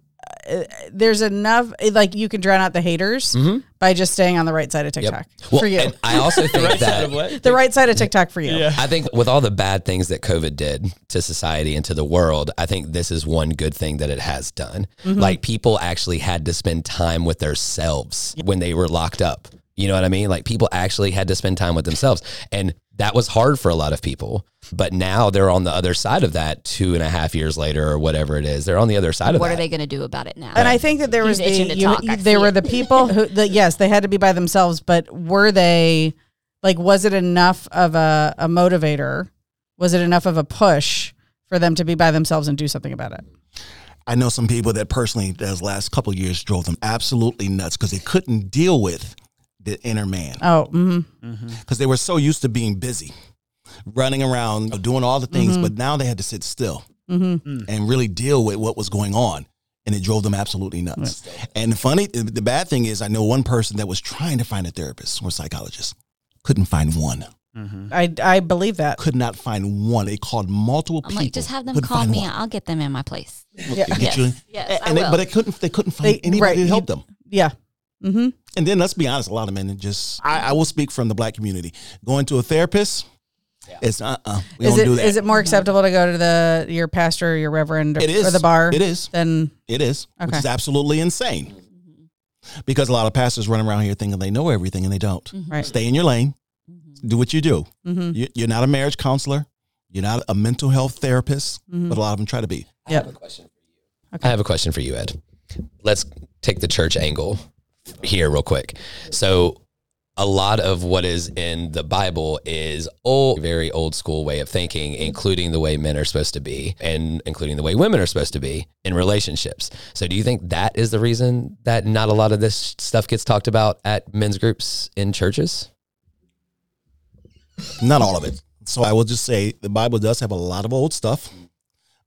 like you can drown out the haters by just staying on the right side of TikTok for you. And I also think the right side of TikTok for you. Yeah. I think with all the bad things that COVID did to society and to the world, I think this is one good thing that it has done. Mm-hmm. Like people actually had to spend time with themselves when they were locked up. You know what I mean? Like people actually had to spend time with themselves, and that was hard for a lot of people. But now they're on the other side of that 2.5 years later or whatever it is. They're on the other side of that. What are they going to do about it now? And I think that there was the people who, yes, they had to be by themselves, but were they like, was it enough of a motivator? Was it enough of a push for them to be by themselves and do something about it? I know some people that personally, those last couple of years drove them absolutely nuts because they couldn't deal with the inner man. Oh, because they were so used to being busy, running around, doing all the things, but now they had to sit still and really deal with what was going on, and it drove them absolutely nuts. Right. And the bad thing is, I know one person that was trying to find a therapist or psychologist, Couldn't find one. Mm-hmm. I believe that. Could not find one. They called multiple people. Like, just have them call me. I'll get them in my place. Yeah. But they couldn't find anybody to help them. Yeah. Mm-hmm. And then let's be honest, a lot of men just, I will speak from the black community. Going to a therapist, it's we don't do that. Is it more acceptable to go to your pastor or your reverend or the bar? It is. Which is absolutely insane. Because a lot of pastors run around here thinking they know everything and they don't. Mm-hmm. Right. Stay in your lane. Do what you do. Mm-hmm. You're not a marriage counselor. You're not a mental health therapist, mm-hmm. but a lot of them try to be. I have a question for you. Okay. I have a question for you, Ed. Let's take the church angle here real quick. So a lot of what is in the Bible is very old school way of thinking, including the way men are supposed to be and including the way women are supposed to be in relationships. So do you think that is the reason that not a lot of this stuff gets talked about at men's groups in churches? Not all of it. So I will just say the Bible does have a lot of old stuff,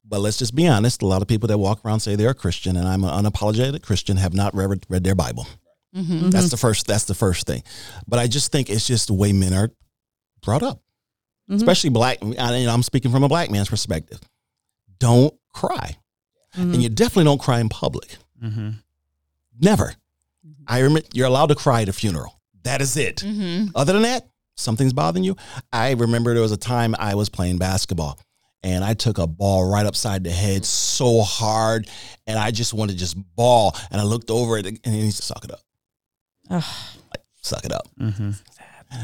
but let's just be honest. A lot of people that walk around say they're a Christian, and I'm an unapologetic Christian, have not read their Bible. Mm-hmm. That's the first thing. But I just think it's just the way men are brought up, mm-hmm. especially black. I'm speaking from a black man's perspective. Don't cry. Mm-hmm. And you definitely don't cry in public. Mm-hmm. Never. Mm-hmm. I remember you're allowed to cry at a funeral. That is it. Mm-hmm. Other than that, something's bothering you. I remember there was a time I was playing basketball and I took a ball right upside the head so hard and I just wanted to just ball. And I looked over it and he said, suck it up. Like, suck it up. Mm-hmm.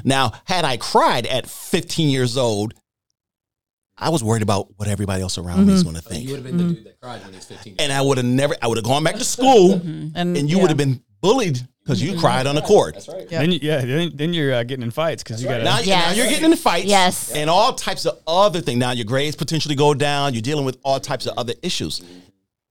Now, had I cried at 15 years old, I was worried about what everybody else around mm-hmm. me is going to think. You would have been mm-hmm. the dude that cried when he was 15 years old. And I would have gone back to school mm-hmm. and you would have been bullied. Because you cried on the court. That's right. Yeah. Then you're getting in fights because you got now you're getting in fights. Yes. And all types of other things. Now your grades potentially go down. You're dealing with all types of other issues.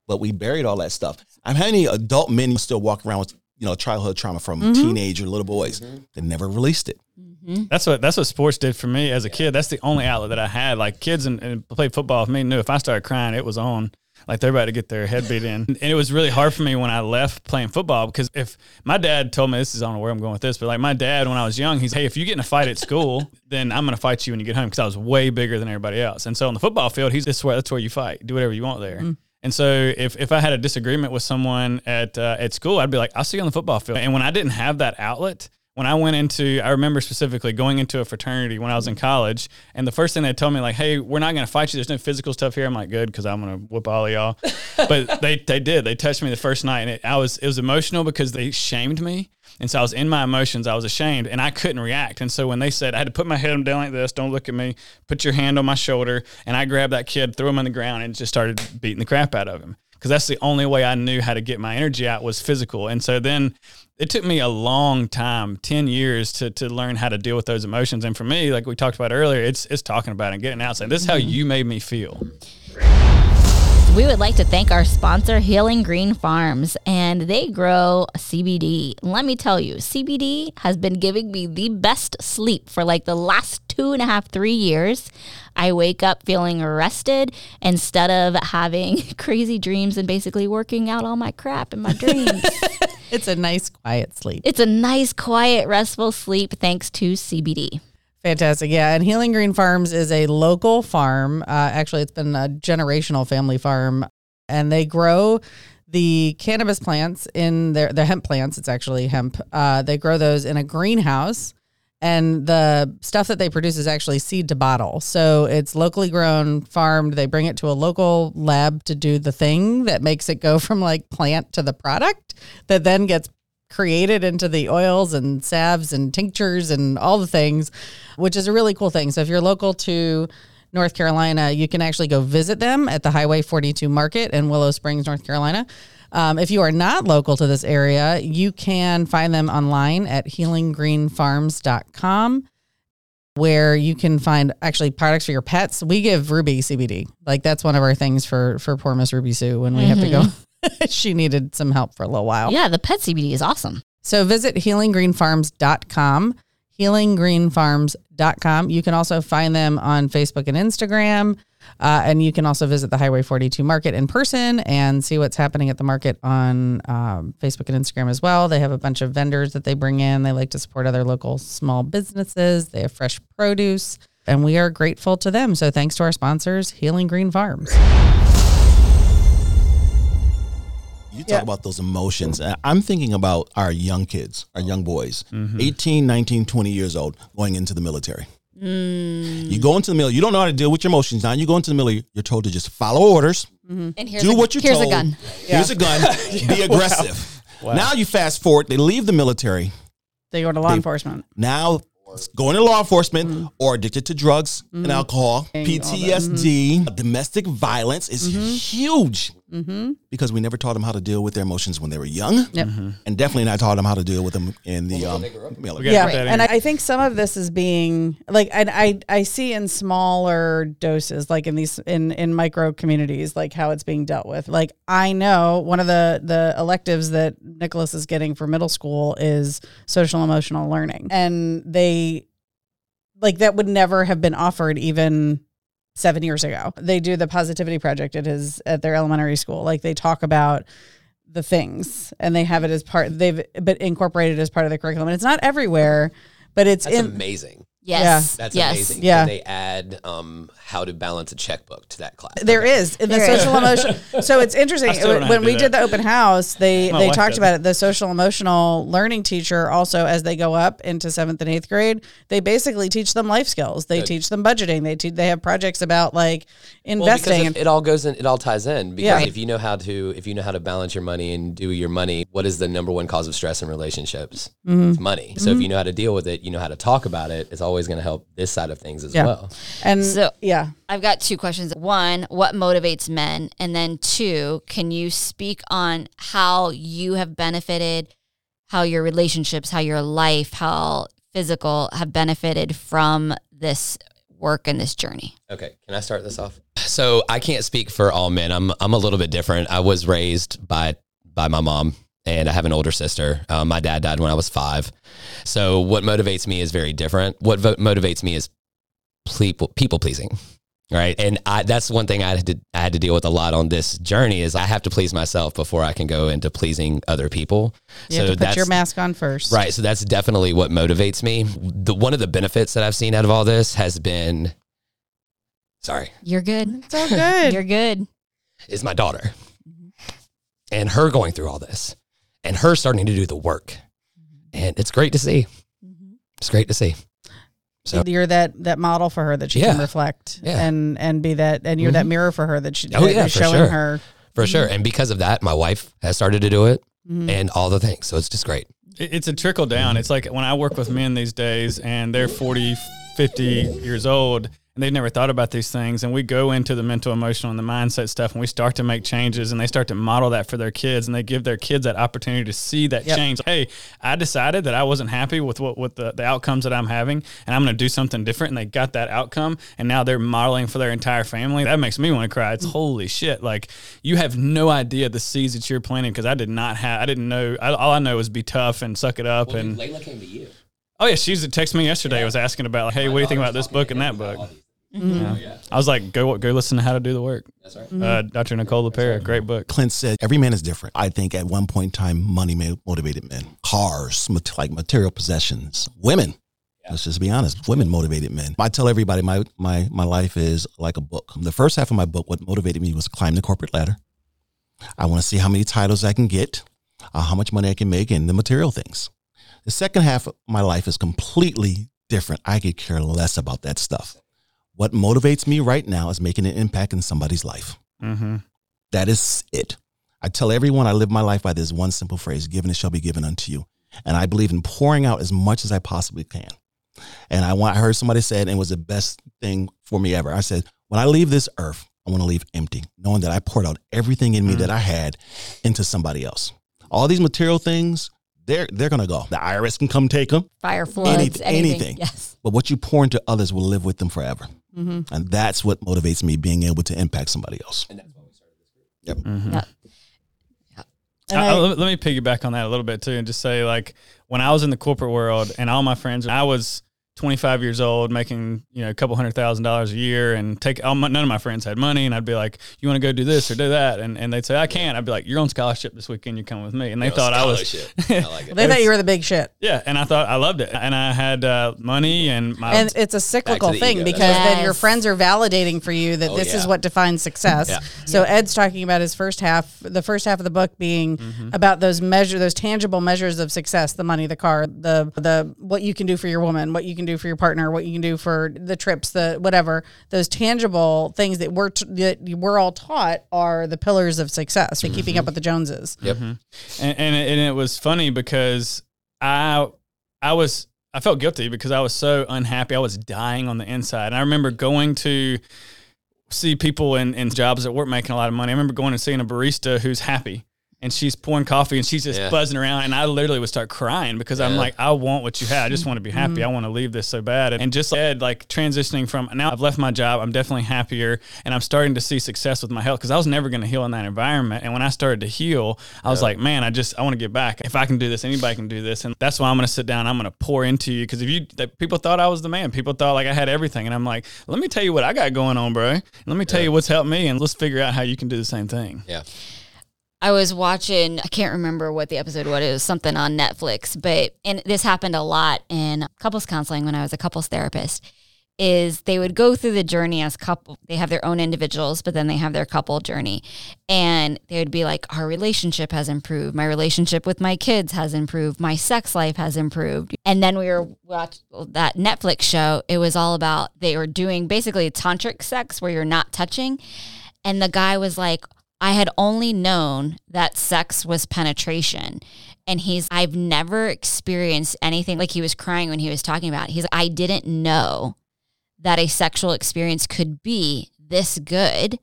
But we buried all that stuff. How many adult men still walk around with childhood trauma from mm-hmm. teenage or little boys mm-hmm. that never released it? Mm-hmm. That's what sports did for me as a kid. That's the only outlet that I had. Like kids and played football with me knew if I started crying, it was on. Like they're about to get their head beat in. And it was really hard for me when I left playing football because if my dad told me, I don't know where I'm going with this, but like my dad, when I was young, he's, hey, if you get in a fight at school, then I'm going to fight you when you get home because I was way bigger than everybody else. And so on the football field, that's where you fight. Do whatever you want there. Mm-hmm. And so if I had a disagreement with someone at school, I'd be like, I'll see you on the football field. And when I didn't have that outlet, when I went into, I remember specifically going into a fraternity when I was in college, and the first thing they told me, like, hey, we're not going to fight you. There's no physical stuff here. I'm like, good, because I'm going to whoop all of y'all. But they did. They touched me the first night, and it was emotional because they shamed me. And so I was in my emotions. I was ashamed, and I couldn't react. And so when they said, I had to put my head down like this, don't look at me, put your hand on my shoulder, and I grabbed that kid, threw him on the ground, and just started beating the crap out of him. Because that's the only way I knew how to get my energy out was physical. And so then it took me a long time, 10 years to learn how to deal with those emotions. And for me, like we talked about earlier, it's talking about it and getting out saying, this is how you made me feel. We would like to thank our sponsor, Healing Green Farms, and they grow CBD. Let me tell you, CBD has been giving me the best sleep for like the last 2.5-3 years. I wake up feeling rested instead of having crazy dreams and basically working out all my crap in my dreams. It's a nice, quiet sleep. It's a nice, quiet, restful sleep thanks to CBD. Fantastic. Yeah. And Healing Green Farms is a local farm. Actually, it's been a generational family farm, and they grow the cannabis plants in the hemp plants. It's actually hemp. They grow those in a greenhouse, and the stuff that they produce is actually seed to bottle. So it's locally grown, farmed. They bring it to a local lab to do the thing that makes it go from like plant to the product that then gets created into the oils and salves and tinctures and all the things, which is a really cool thing. So if you're local to North Carolina, you can actually go visit them at the Highway 42 Market in Willow Springs, North Carolina. If you are not local to this area, you can find them online at healinggreenfarms.com, where you can find actually products for your pets. We give Ruby CBD. Like that's one of our things for poor Miss Ruby Sue when we mm-hmm. have to go. She needed some help for a little while. Yeah, the pet CBD is awesome. So visit healinggreenfarms.com, healinggreenfarms.com. You can also find them on Facebook and Instagram. And you can also visit the Highway 42 Market in person and see what's happening at the market on Facebook and Instagram as well. They have a bunch of vendors that they bring in. They like to support other local small businesses. They have fresh produce, and we are grateful to them. So thanks to our sponsors, Healing Green Farms. You talk about those emotions. I'm thinking about our young kids, our young boys, 18, 19, 20 years old, going into the military. You go into the military, you don't know how to deal with your emotions now. You go into the military, you're told to just follow orders, and do what you're told. Here's a gun. Be aggressive. Wow. Now you fast forward, they leave the military. They go to law enforcement. Now going to law enforcement or addicted to drugs and alcohol, PTSD, domestic violence is huge because we never taught them how to deal with their emotions when they were young and definitely not taught them how to deal with them in the military. And I think some of this is being like, and I see in smaller doses, like in these, in micro communities, like how it's being dealt with. Like I know one of the electives that Nicholas is getting for middle school is social emotional learning. And they, like that would never have been offered even 7 years ago. They do the Positivity Project at their elementary school. Like they talk about the things and they have it as part, but incorporated as part of the curriculum. And it's not everywhere, but that's amazing. Yes. Yeah. That's amazing. Yeah. And they add how to balance a checkbook to that class. There is social emotion. So it's interesting. When we did the open house, they talked about it. The social emotional learning teacher also, as they go up into 7th and 8th grade, they basically teach them life skills. They teach them budgeting. They have projects about like investing. Well, it all goes in. It all ties in because if you know how to balance your money and do your money, what is the number one cause of stress in relationships? It's money. So if you know how to deal with it, you know how to talk about it. It's always going to help this side of things as well. And so I've got two questions. One, what motivates men? And then two, can you speak on how you have benefited, how your relationships, how your life, how physical have benefited from this work and this journey? Okay. Can I start this off? So I can't speak for all men. I'm a little bit different. I was raised by my mom. And I have an older sister. My dad died when I was 5. So what motivates me is very different. What motivates me is people pleasing, right? And that's one thing I had to deal with a lot on this journey is I have to please myself before I can go into pleasing other people. You have to put your mask on first. Right, so that's definitely what motivates me. One of the benefits that I've seen out of all this has been, sorry. You're good. It's all good. You're good. Is my daughter and her going through all this. And her starting to do the work. And it's great to see. It's great to see. So you're that model for her that she can reflect and be that. And you're that mirror for her that she you're showing her. For sure. And because of that, my wife has started to do it and all the things. So it's just great. It's a trickle down. It's like when I work with men these days and they're 40, 50 years old. And they've never thought about these things. And we go into the mental, emotional, and the mindset stuff, and we start to make changes, and they start to model that for their kids, and they give their kids that opportunity to see that change. Hey, I decided that I wasn't happy with the outcomes that I'm having, and I'm going to do something different, and they got that outcome, and now they're modeling for their entire family. That makes me want to cry. It's holy shit. Like, you have no idea the seeds that you're planting, because I didn't know. All I know is be tough and suck it up. Well, and Layla came to you. Oh, yeah, she used to text me yesterday. Was asking about, like, hey, what do you think about this book and that book? I was like, go listen to How to Do the Work. That's right. Dr. Nicole LaPera, great book. Clint said, every man is different. I think at one point in time, money motivated men. Cars, like material possessions. Women, let's just be honest, women motivated men. I tell everybody my life is like a book. The first half of my book, what motivated me was climb the corporate ladder. I want to see how many titles I can get, how much money I can make, and the material things. The second half of my life is completely different. I could care less about that stuff. What motivates me right now is making an impact in somebody's life. That is it. I tell everyone I live my life by this one simple phrase, given it shall be given unto you. And I believe in pouring out as much as I possibly can. And I heard somebody say, and it was the best thing for me ever. I said, when I leave this earth, I want to leave empty, knowing that I poured out everything in me that I had into somebody else. All these material things, they're going to go. The IRS can come take them. Fire floods, anything. Yes. But what you pour into others will live with them forever. And that's what motivates me, being able to impact somebody else. And that's why we started this group. Yep. Let me piggyback on that a little bit too and just say, like, when I was in the corporate world and all my friends, I was 25 years old, making, you know, a couple $100,000 a year, and none of my friends had money, and I'd be like, you want to go do this or do that? And they'd say, I can't. I'd be like, you're on scholarship this weekend. You come with me. And they thought I was, I like it. They thought you were the big shit. Yeah. And I thought I loved it. And I had money and my, and it's a cyclical thing, because then your friends are validating for you that this is what defines success. So Ed's talking about his the first half of the book being about those tangible measures of success, the money, the car, the, what you can do for your woman, what you can do for your partner, what you can do for the trips, the whatever, those tangible things that we're all taught are the pillars of success, for keeping up with the Joneses. Yep. And it was funny because I felt guilty because I was so unhappy. I was dying on the inside. And I remember going to see people in jobs that weren't making a lot of money. I remember going and seeing a barista who's happy. And she's pouring coffee and she's just buzzing around. And I literally would start crying because I'm like, I want what you had. I just want to be happy. I want to leave this so bad. And just like Ed, like transitioning from, now I've left my job. I'm definitely happier. And I'm starting to see success with my health, because I was never going to heal in that environment. And when I started to heal, I was like, man, I want to get back. If I can do this, anybody can do this. And that's why I'm going to sit down. I'm going to pour into you. Because people thought I was the man. People thought like I had everything. And I'm like, let me tell you what I got going on, bro. Let me tell you what's helped me. And let's figure out how you can do the same thing. Yeah. I was watching, I can't remember what the episode was, it was something on Netflix, and this happened a lot in couples counseling when I was a couples therapist, is they would go through the journey as couple. They have their own individuals, but then they have their couple journey. And they would be like, our relationship has improved. My relationship with my kids has improved. My sex life has improved. And then we were watching that Netflix show. It was all about, they were doing basically tantric sex where you're not touching. And the guy was like, I had only known that sex was penetration. And I've never experienced anything, like he was crying when he was talking about it. He's like, I didn't know that a sexual experience could be this good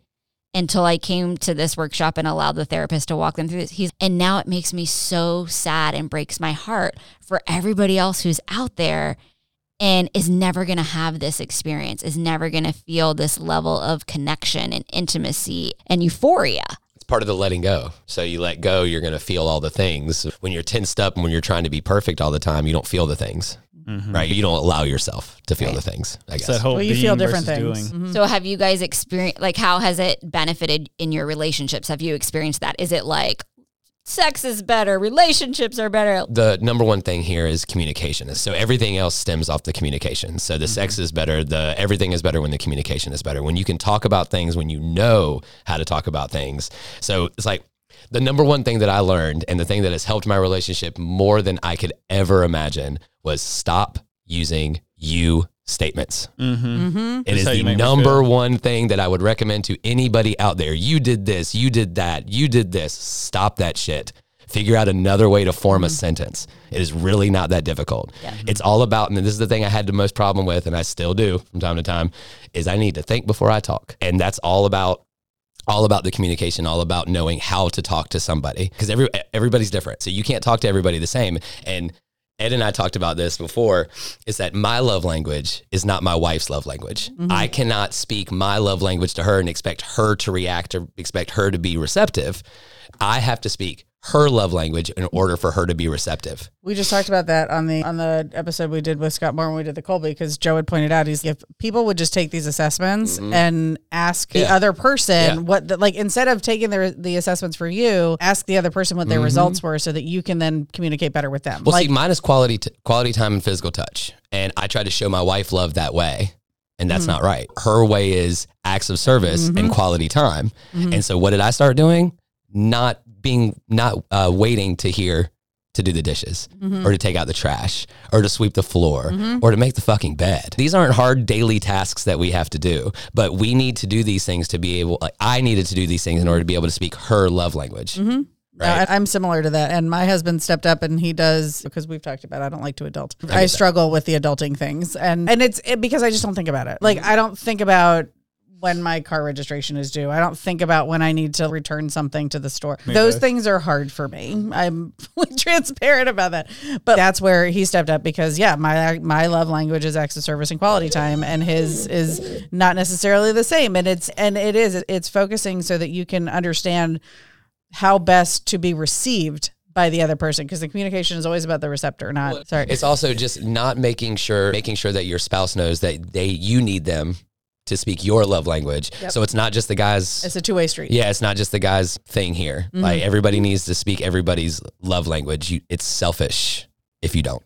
until I came to this workshop and allowed the therapist to walk them through this. And now it makes me so sad and breaks my heart for everybody else who's out there and is never going to have this experience, is never going to feel this level of connection and intimacy and euphoria. It's part of the letting go. So you let go, you're going to feel all the things. When you're tensed up and when you're trying to be perfect all the time, you don't feel the things, right? You don't allow yourself to feel the things, I guess. That whole you feel different things. So have you guys experienced, like, how has it benefited in your relationships? Have you experienced that? Is it like, sex is better, relationships are better? The number one thing here is communication. So everything else stems off the communication. So the sex is better, the everything is better when the communication is better. When you can talk about things, when you know how to talk about things. So it's like the number one thing that I learned, and the thing that has helped my relationship more than I could ever imagine, was stop using you statements. It is the number one thing that I would recommend to anybody out there. You did this, you did that, you did this. Stop that shit. Figure out another way to form a sentence. It is really not that difficult. It's all about, and this is the thing I had the most problem with, and I still do from time to time, is I need to think before I talk. And that's all about the communication, all about knowing how to talk to somebody, because everybody's different. So you can't talk to everybody the same. And Ed and I talked about this before, is that my love language is not my wife's love language. I cannot speak my love language to her and expect her to react or expect her to be receptive. I have to speak her love language in order for her to be receptive. We just talked about that on the episode we did with Scott Moore when we did the Colby, because Joe had pointed out, if people would just take these assessments and ask the other person what instead of taking the assessments for you, ask the other person what their results were, so that you can then communicate better with them. Well, see, mine is quality time and physical touch. And I try to show my wife love that way. And that's not right. Her way is acts of service and quality time. And so what did I start doing? Not waiting to hear to do the dishes or to take out the trash or to sweep the floor or to make the fucking bed. These aren't hard daily tasks that we have to do, but we need to do these things to be able, like, I needed to do these things in order to be able to speak her love language. Right. I'm similar to that. And my husband stepped up, and he does, because we've talked about, I don't like to adult. I struggle with the adulting things. And it's because I just don't think about it. Like, I don't think about when my car registration is due. I don't think about when I need to return something to the store. Those things are hard for me. I'm transparent about that. But that's where he stepped up, because my love language is acts of service and quality time, and his is not necessarily the same. And it's focusing so that you can understand how best to be received by the other person, because the communication is always about the receptor, not, well, sorry. It's also just not making sure that your spouse knows that you need them to speak your love language. Yep. So it's not just the guys. It's a two-way street. Yeah, it's not just the guys thing here. Mm-hmm. Like, everybody needs to speak everybody's love language. It's selfish if you don't.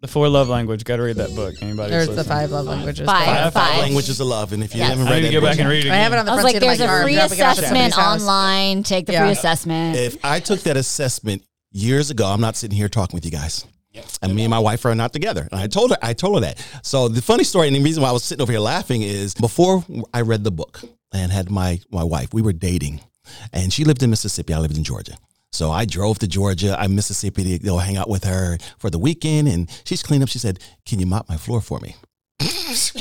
The 4 love language. Got to read that book. Anybody? There's listening? The 5 love languages. Five languages of love. And if you haven't read it, go back and read it again. I have it on the front seat of my car. I was like, there's a free assessment online. Take the free assessment. If I took that assessment years ago, I'm not sitting here talking with you guys. Yes. And me and my wife are not together. And I told her that. So the funny story, and the reason why I was sitting over here laughing, is before I read the book and had my wife, we were dating, and she lived in Mississippi. I lived in Georgia. So I drove to Georgia, I'm Mississippi, to go hang out with her for the weekend. And she's cleaned up. She said, "Can you mop my floor for me?"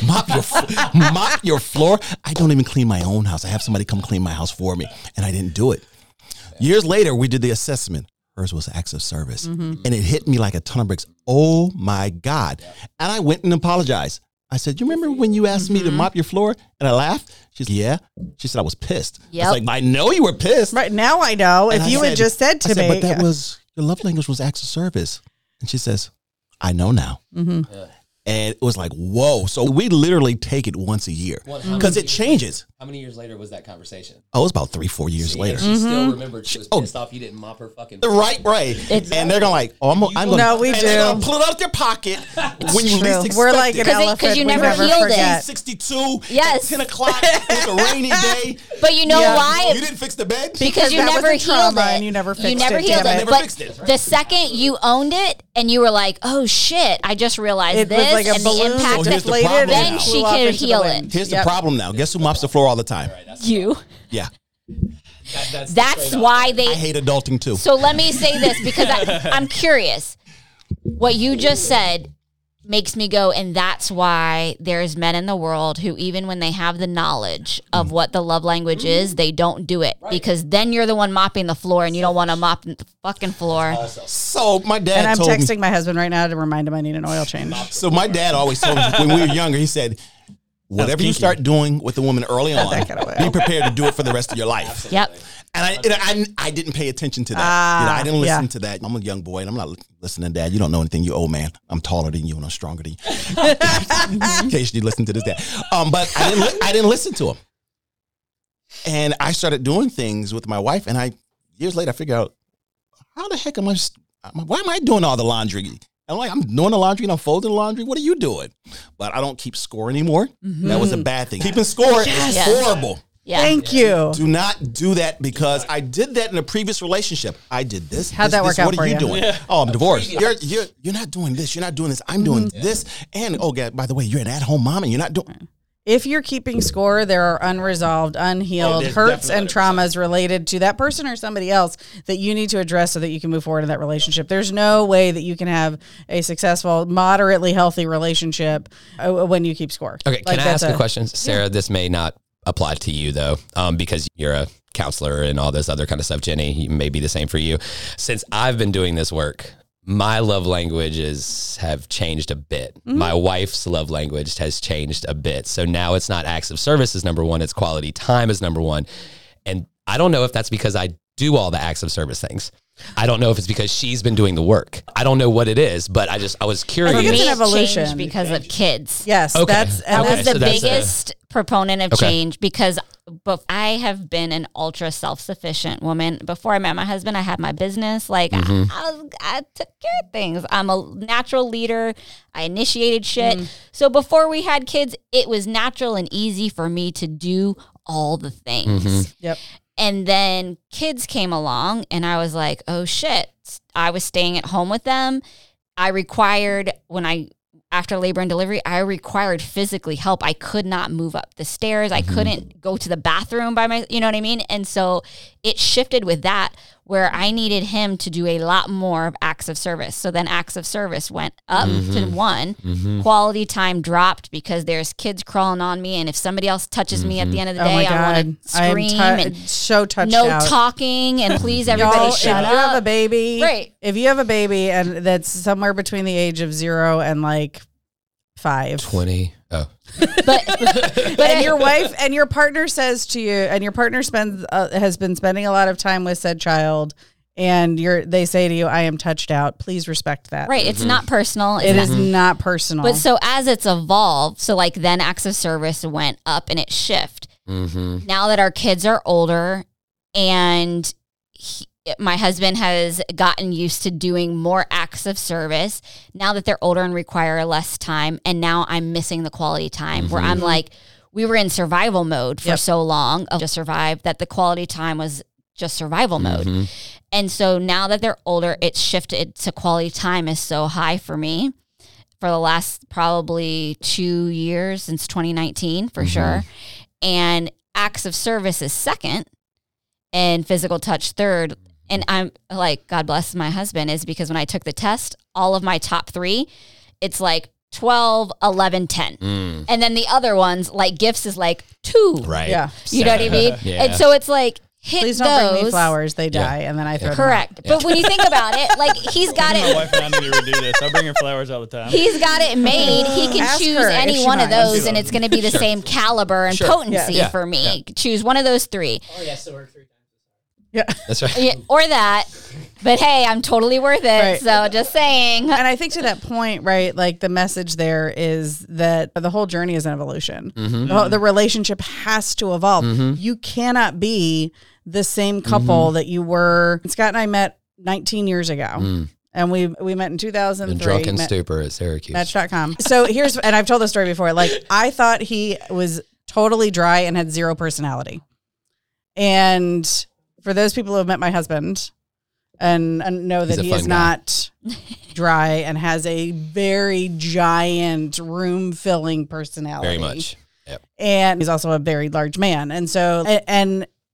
Mop your floor? I don't even clean my own house. I have somebody come clean my house for me. And I didn't do it. Years later, we did the assessment. Hers was acts of service. Mm-hmm. And it hit me like a ton of bricks. Oh my God. And I went and apologized. I said, "You remember when you asked me to mop your floor?" And I laughed. She's like, "Yeah." She said, "I was pissed." Yep. I was like, "I know you were pissed. Right now I know. And if you had just said to me. But that was, your love language was acts of service." And she says, "I know now." Mm-hmm. Yeah. And it was like, whoa. So we literally take it once a year because it changes. How many years later was that conversation? Oh, it was about 3-4 years later. She still remembered she was pissed off you didn't mop her fucking floor. Right. Exactly. And they're going like, "Oh, I'm going to." No, we do. They're going to pull it out of their pocket when you least expect it. We're like an elephant. Because you never healed it. 62. Yes. 10 o'clock. It was a rainy day. But you know why? You didn't fix the bed? Because you never healed it. You never fixed it. You never healed it. But the second you owned it and you were like, "Oh, shit, I just realized this." Like a balloon inflated, then she could heal it. Here's the problem now. Guess who mops the floor all the time? You. Yeah. That's why they. I hate adulting too. So let me say this, because I'm curious. What you just said makes me go, and that's why there's men in the world who, even when they have the knowledge of what the love language is, they don't do it, because then you're the one mopping the floor, and you don't want to mop the fucking floor. So my dad and I'm told texting my husband right now to remind him I need an oil change. So my dad always told me when we were younger, he said, "Whatever you start doing with a woman early on, be prepared to do it for the rest of your life." Absolutely. Yep. And I didn't pay attention to that. I didn't listen to that. I'm a young boy, and I'm not listening, "Dad. You don't know anything. You old man. I'm taller than you, and I'm stronger than you." In case you listen to this, Dad. But I didn't listen to him. And I started doing things with my wife, and years later I figured out, how the heck am I? Why am I doing all the laundry? I'm like, I'm doing the laundry and I'm folding the laundry. What are you doing? But I don't keep score anymore. Mm-hmm. That was a bad thing. Keeping score is horrible. Yeah. Thank you. Do not do that, because I did that in a previous relationship. I did this. How'd that work out for you? What are you doing? Yeah. Oh, I'm divorced. You're not doing this. You're not doing this. I'm doing this. And, oh, God, by the way, you're an at-home mom and you're not doing. If you're keeping score, there are unresolved, unhealed hurts and traumas related to that person or somebody else that you need to address so that you can move forward in that relationship. There's no way that you can have a successful, moderately healthy relationship when you keep score. Okay, can I ask a question? Sarah, this may not apply to you though, because you're a counselor and all this other kind of stuff. Jenny, it may be the same for you. Since I've been doing this work, my love languages have changed a bit. Mm-hmm. My wife's love language has changed a bit. So now it's not acts of service is number one. It's quality time is number one. And I don't know if that's because I do all the acts of service things. I don't know if it's because she's been doing the work. I don't know what it is, but I was curious. I think it's an evolution because of kids. Yes. Okay. That's the biggest proponent of change, because I have been an ultra self-sufficient woman. Before I met my husband, I had my business. Like I took care of things. I'm a natural leader. I initiated shit. So before we had kids, it was natural and easy for me to do all the things. Mm-hmm. Yep. And then kids came along and I was like, oh shit, I was staying at home with them. I required, after labor and delivery, I required physically help. I could not move up the stairs. I couldn't go to the bathroom by myself, you know what I mean? And so it shifted with that, where I needed him to do a lot more of acts of service. So then acts of service went up to one. Mm-hmm. Quality time dropped because there's kids crawling on me. And if somebody else touches me at the end of the day, I want to scream. And so touched no out. Talking and please everybody shut up. If you have a baby, right. If you have a baby and that's somewhere between the age of 0 and like 5. 20. Oh. But and your wife and your partner says to you, and your partner has been spending a lot of time with said child, and they say to you, I am touched out, please respect that. Right. It's not personal. It is not personal. But so as it's evolved, so like then acts of service went up and it shifted. Mm-hmm. Now that our kids are older and my husband has gotten used to doing more acts of service now that they're older and require less time. And now I'm missing the quality time where I'm like, we were in survival mode for so long of just survive that the quality time was just survival mode. And so now that they're older, it's shifted to quality time is so high for me for the last probably 2 years since 2019 for sure. And acts of service is second and physical touch third. And I'm like, God bless my husband, is because when I took the test, all of my top three, it's like 12, 11, 10. And then the other ones, like gifts is like 2. Right. Yeah. You know what I mean? And so it's like, hit please don't those. Bring me flowers, they die, and then I throw them correct. Out. Yeah. But when you think about it, like he's got it. My wife and I knew you would do this. I bring her flowers all the time. He's got it made. He can choose any one of those, and it's going to be the same caliber and potency for me. Yeah. Choose one of those three. Or yes, to work 3 times. Yeah, that's right. Yeah, or that. But hey, I'm totally worth it. Right. So just saying. And I think to that point, right, like the message there is that the whole journey is an evolution. The relationship has to evolve. You cannot be the same couple that you were. Scott and I met 19 years ago. And we met in 2003. The drunken stupor at Syracuse. Match.com. So here's, and I've told this story before, like I thought he was totally dry and had zero personality. And for those people who have met my husband and know that he is not dry and has a very giant room-filling personality. Very much. Yep. And he's also a very large man. And so,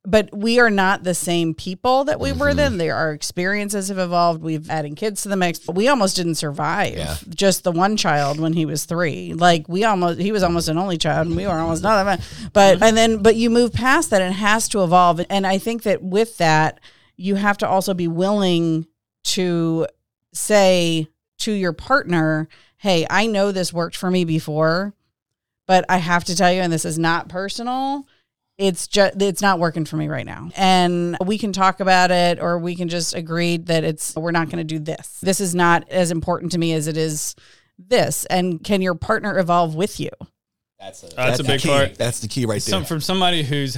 but we are not the same people that we were then. Our experiences have evolved. We've added kids to the mix. We almost didn't survive just the one child when he was 3. Like he was almost an only child and we were almost not that much. But you move past that and it has to evolve. And I think that with that, you have to also be willing to say to your partner, hey, I know this worked for me before, but I have to tell you, and this is not personal, it's not working for me right now. And we can talk about it, or we can just agree that we're not going to do this. This is not as important to me as it is this. And can your partner evolve with you? That's a big part. That's the key right there. From somebody who's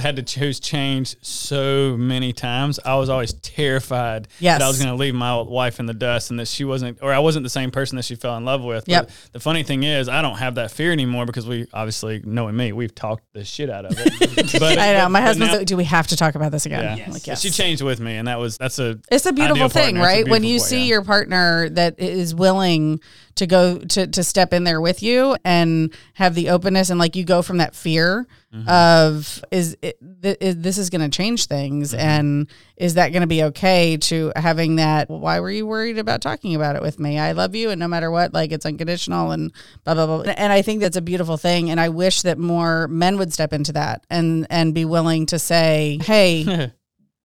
changed so many times, I was always terrified that I was going to leave my old wife in the dust and that she wasn't, or I wasn't the same person that she fell in love with. Yep. But the funny thing is, I don't have that fear anymore because we obviously, knowing me, we've talked the shit out of it. But I know. My husband's like, do we have to talk about this again? Yeah. Yes. Like, yes. She changed with me, and it's a beautiful thing, partner, right? When you see your partner that is willing to go to step in there with you and have the openness, and like you go from that fear of this is going to change things and is that going to be okay, to having that, why were you worried about talking about it with me? I love you, and no matter what, like it's unconditional and blah, blah, blah. And I think that's a beautiful thing, and I wish that more men would step into that and be willing to say, hey,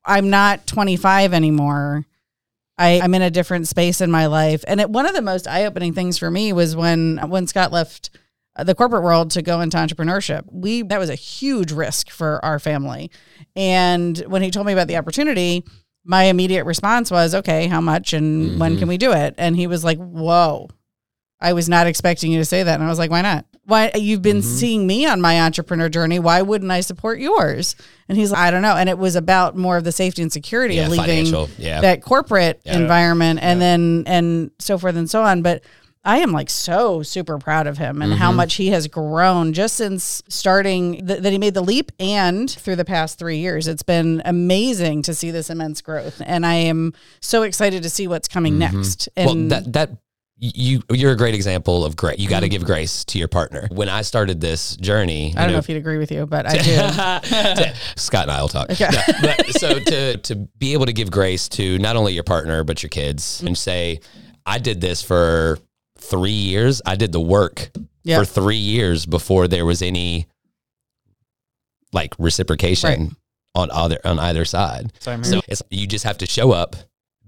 I'm not 25 anymore. I'm in a different space in my life. And one of the most eye-opening things for me was when Scott left the corporate world to go into entrepreneurship. That was a huge risk for our family. And when he told me about the opportunity, my immediate response was, okay, how much and when can we do it? And he was like, whoa, I was not expecting you to say that. And I was like, why not? Why, you've been seeing me on my entrepreneur journey. Why wouldn't I support yours? And he's like, I don't know. And it was about more of the safety and security of leaving that corporate environment and then, and so forth and so on. But I am like so super proud of him and how much he has grown just since starting that he made the leap, and through the past 3 years. It's been amazing to see this immense growth. And I am so excited to see what's coming next. And you're a great example of grace. You got to give grace to your partner. When I started this journey, I don't know if he'd agree with you, but I do. Scott and I will talk. Okay. No, but so to be able to give grace to not only your partner, but your kids and say, I did this for 3 years. I did the work for 3 years before there was any like reciprocation on either side. So you just have to show up,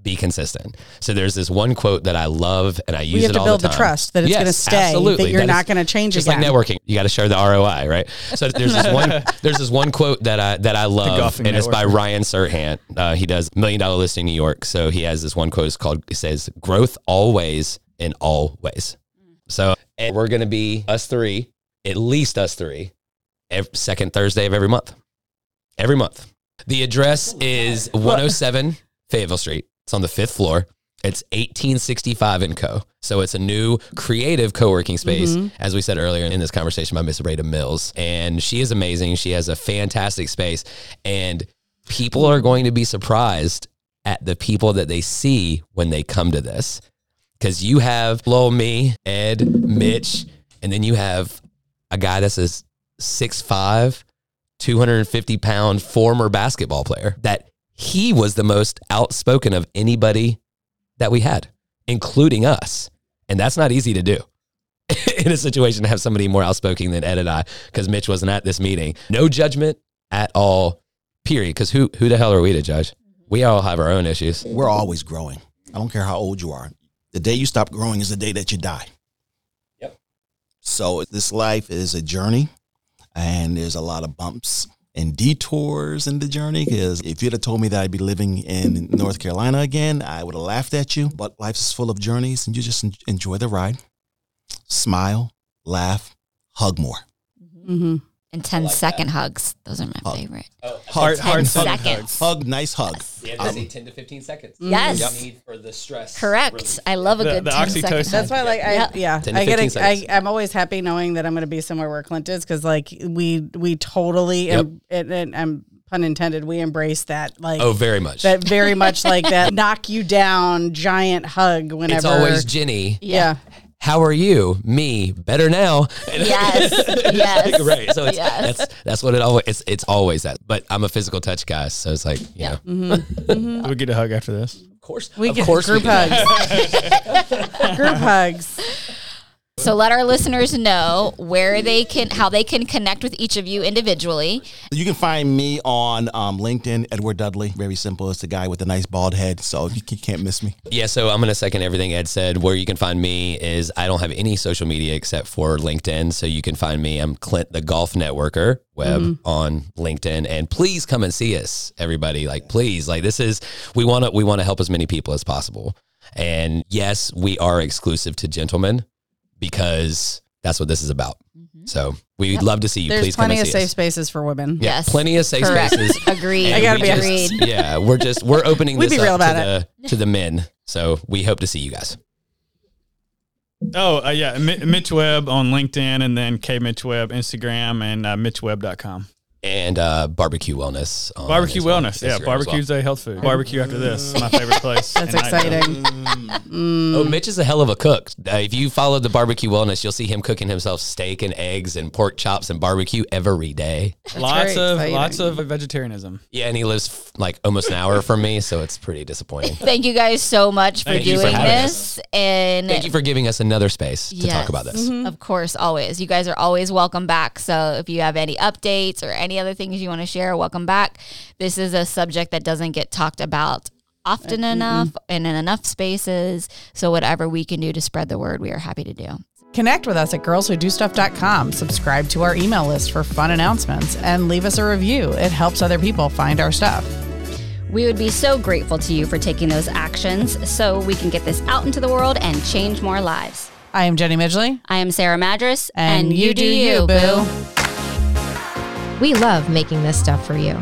be consistent. So there's this one quote that I love and I use it all the time. You have to build the trust that it's going to stay, absolutely. That you're not going to change it. Just like networking, you got to show the ROI, right? So there's this one quote that I love, and it's by Ryan Serhant. He does $1 Million Listing in New York. So he has this one quote. It says, "Growth always in all ways." So we're going to be at least us three, every second Thursday of every month. Every month. The address is 107 Fayetteville Street. It's on the 5th floor. It's 1865 & Co. So it's a new creative co-working space, as we said earlier in this conversation by Miss Rayda Mills. And she is amazing. She has a fantastic space. And people are going to be surprised at the people that they see when they come to this. Because you have Lil, me, Ed, Mitch, and then you have a guy that's a 6'5", 250-pound former basketball player that he was the most outspoken of anybody that we had, including us. And that's not easy to do in a situation to have somebody more outspoken than Ed and I, because Mitch wasn't at this meeting. No judgment at all, period. Because who the hell are we to judge? We all have our own issues. We're always growing. I don't care how old you are. The day you stop growing is the day that you die. Yep. So this life is a journey, and there's a lot of bumps and detours in the journey, because if you'd have told me that I'd be living in North Carolina again, I would have laughed at you. But life is full of journeys, and you just enjoy the ride. Smile, laugh, hug more. Mm-hmm. And 10-second hugs. Those are my favorite. Oh, hard seconds. Hug, nice hug. Yes. Yeah, that's 10 to 15 seconds. Yes. Yep. Need for the stress. Correct. Relief. I love a good the 10 second hug. That's why, like, I'm always happy knowing that I'm going to be somewhere where Clint is, because, like, we totally, yep. and I'm pun intended, we embrace that. Like, oh, very much. That very much, like, that knock you down giant hug whenever. It's always Jenny. Yeah. How are you? Me, better now. Yes, yes. Right. So that's what it always. It's always that. But I'm a physical touch guy, so it's like, you know. Mm-hmm. Mm-hmm. Do we get a hug after this? Of course, we get group hugs. Group hugs. So let our listeners know how they can connect with each of you individually. You can find me on LinkedIn, Edward Dudley. Very simple. It's the guy with the nice bald head, so you can't miss me. Yeah, so I'm going to second everything Ed said. Where you can find me is I don't have any social media except for LinkedIn, so you can find me. I'm Clint the Golf Networker Webb on LinkedIn, and please come and see us, everybody. Like, please, like, this is, we want to help as many people as possible. And yes, we are exclusive to gentlemen, because that's what this is about. Mm-hmm. So we would love to see you. Please come and see us. There's plenty of safe spaces for women. Yeah, yes. Plenty of safe spaces. Agreed. I got to be agreed. Yeah, we're opening this up to the men. So we hope to see you guys. Oh, yeah. Mitch Webb on LinkedIn, and then K Mitch Webb, Instagram, and MitchWebb.com. And barbecue wellness. Barbecue wellness. Yeah, barbecue's a health food. Barbecue after this. My favorite place. That's exciting. Oh, Mitch is a hell of a cook. If you follow the barbecue wellness, you'll see him cooking himself steak and eggs and pork chops and barbecue every day. Lots of vegetarianism. Yeah, and he lives like almost an hour from me, so it's pretty disappointing. Thank you guys so much for doing this. And thank you for giving us another space to talk about this. Mm-hmm. Of course, always. You guys are always welcome back. So if you have any updates or any other things you want to share, welcome back. This is a subject that doesn't get talked about often enough and in enough spaces. So whatever we can do to spread the word, we are happy to do. Connect with us at girlswhodostuff.com. Subscribe to our email list for fun announcements and leave us a review. It helps other people find our stuff. We would be so grateful to you for taking those actions so we can get this out into the world and change more lives. I am Jenny Midgley. I am Sarah Madras. And you do you, boo. We love making this stuff for you.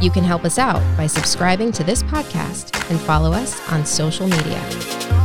You can help us out by subscribing to this podcast and follow us on social media.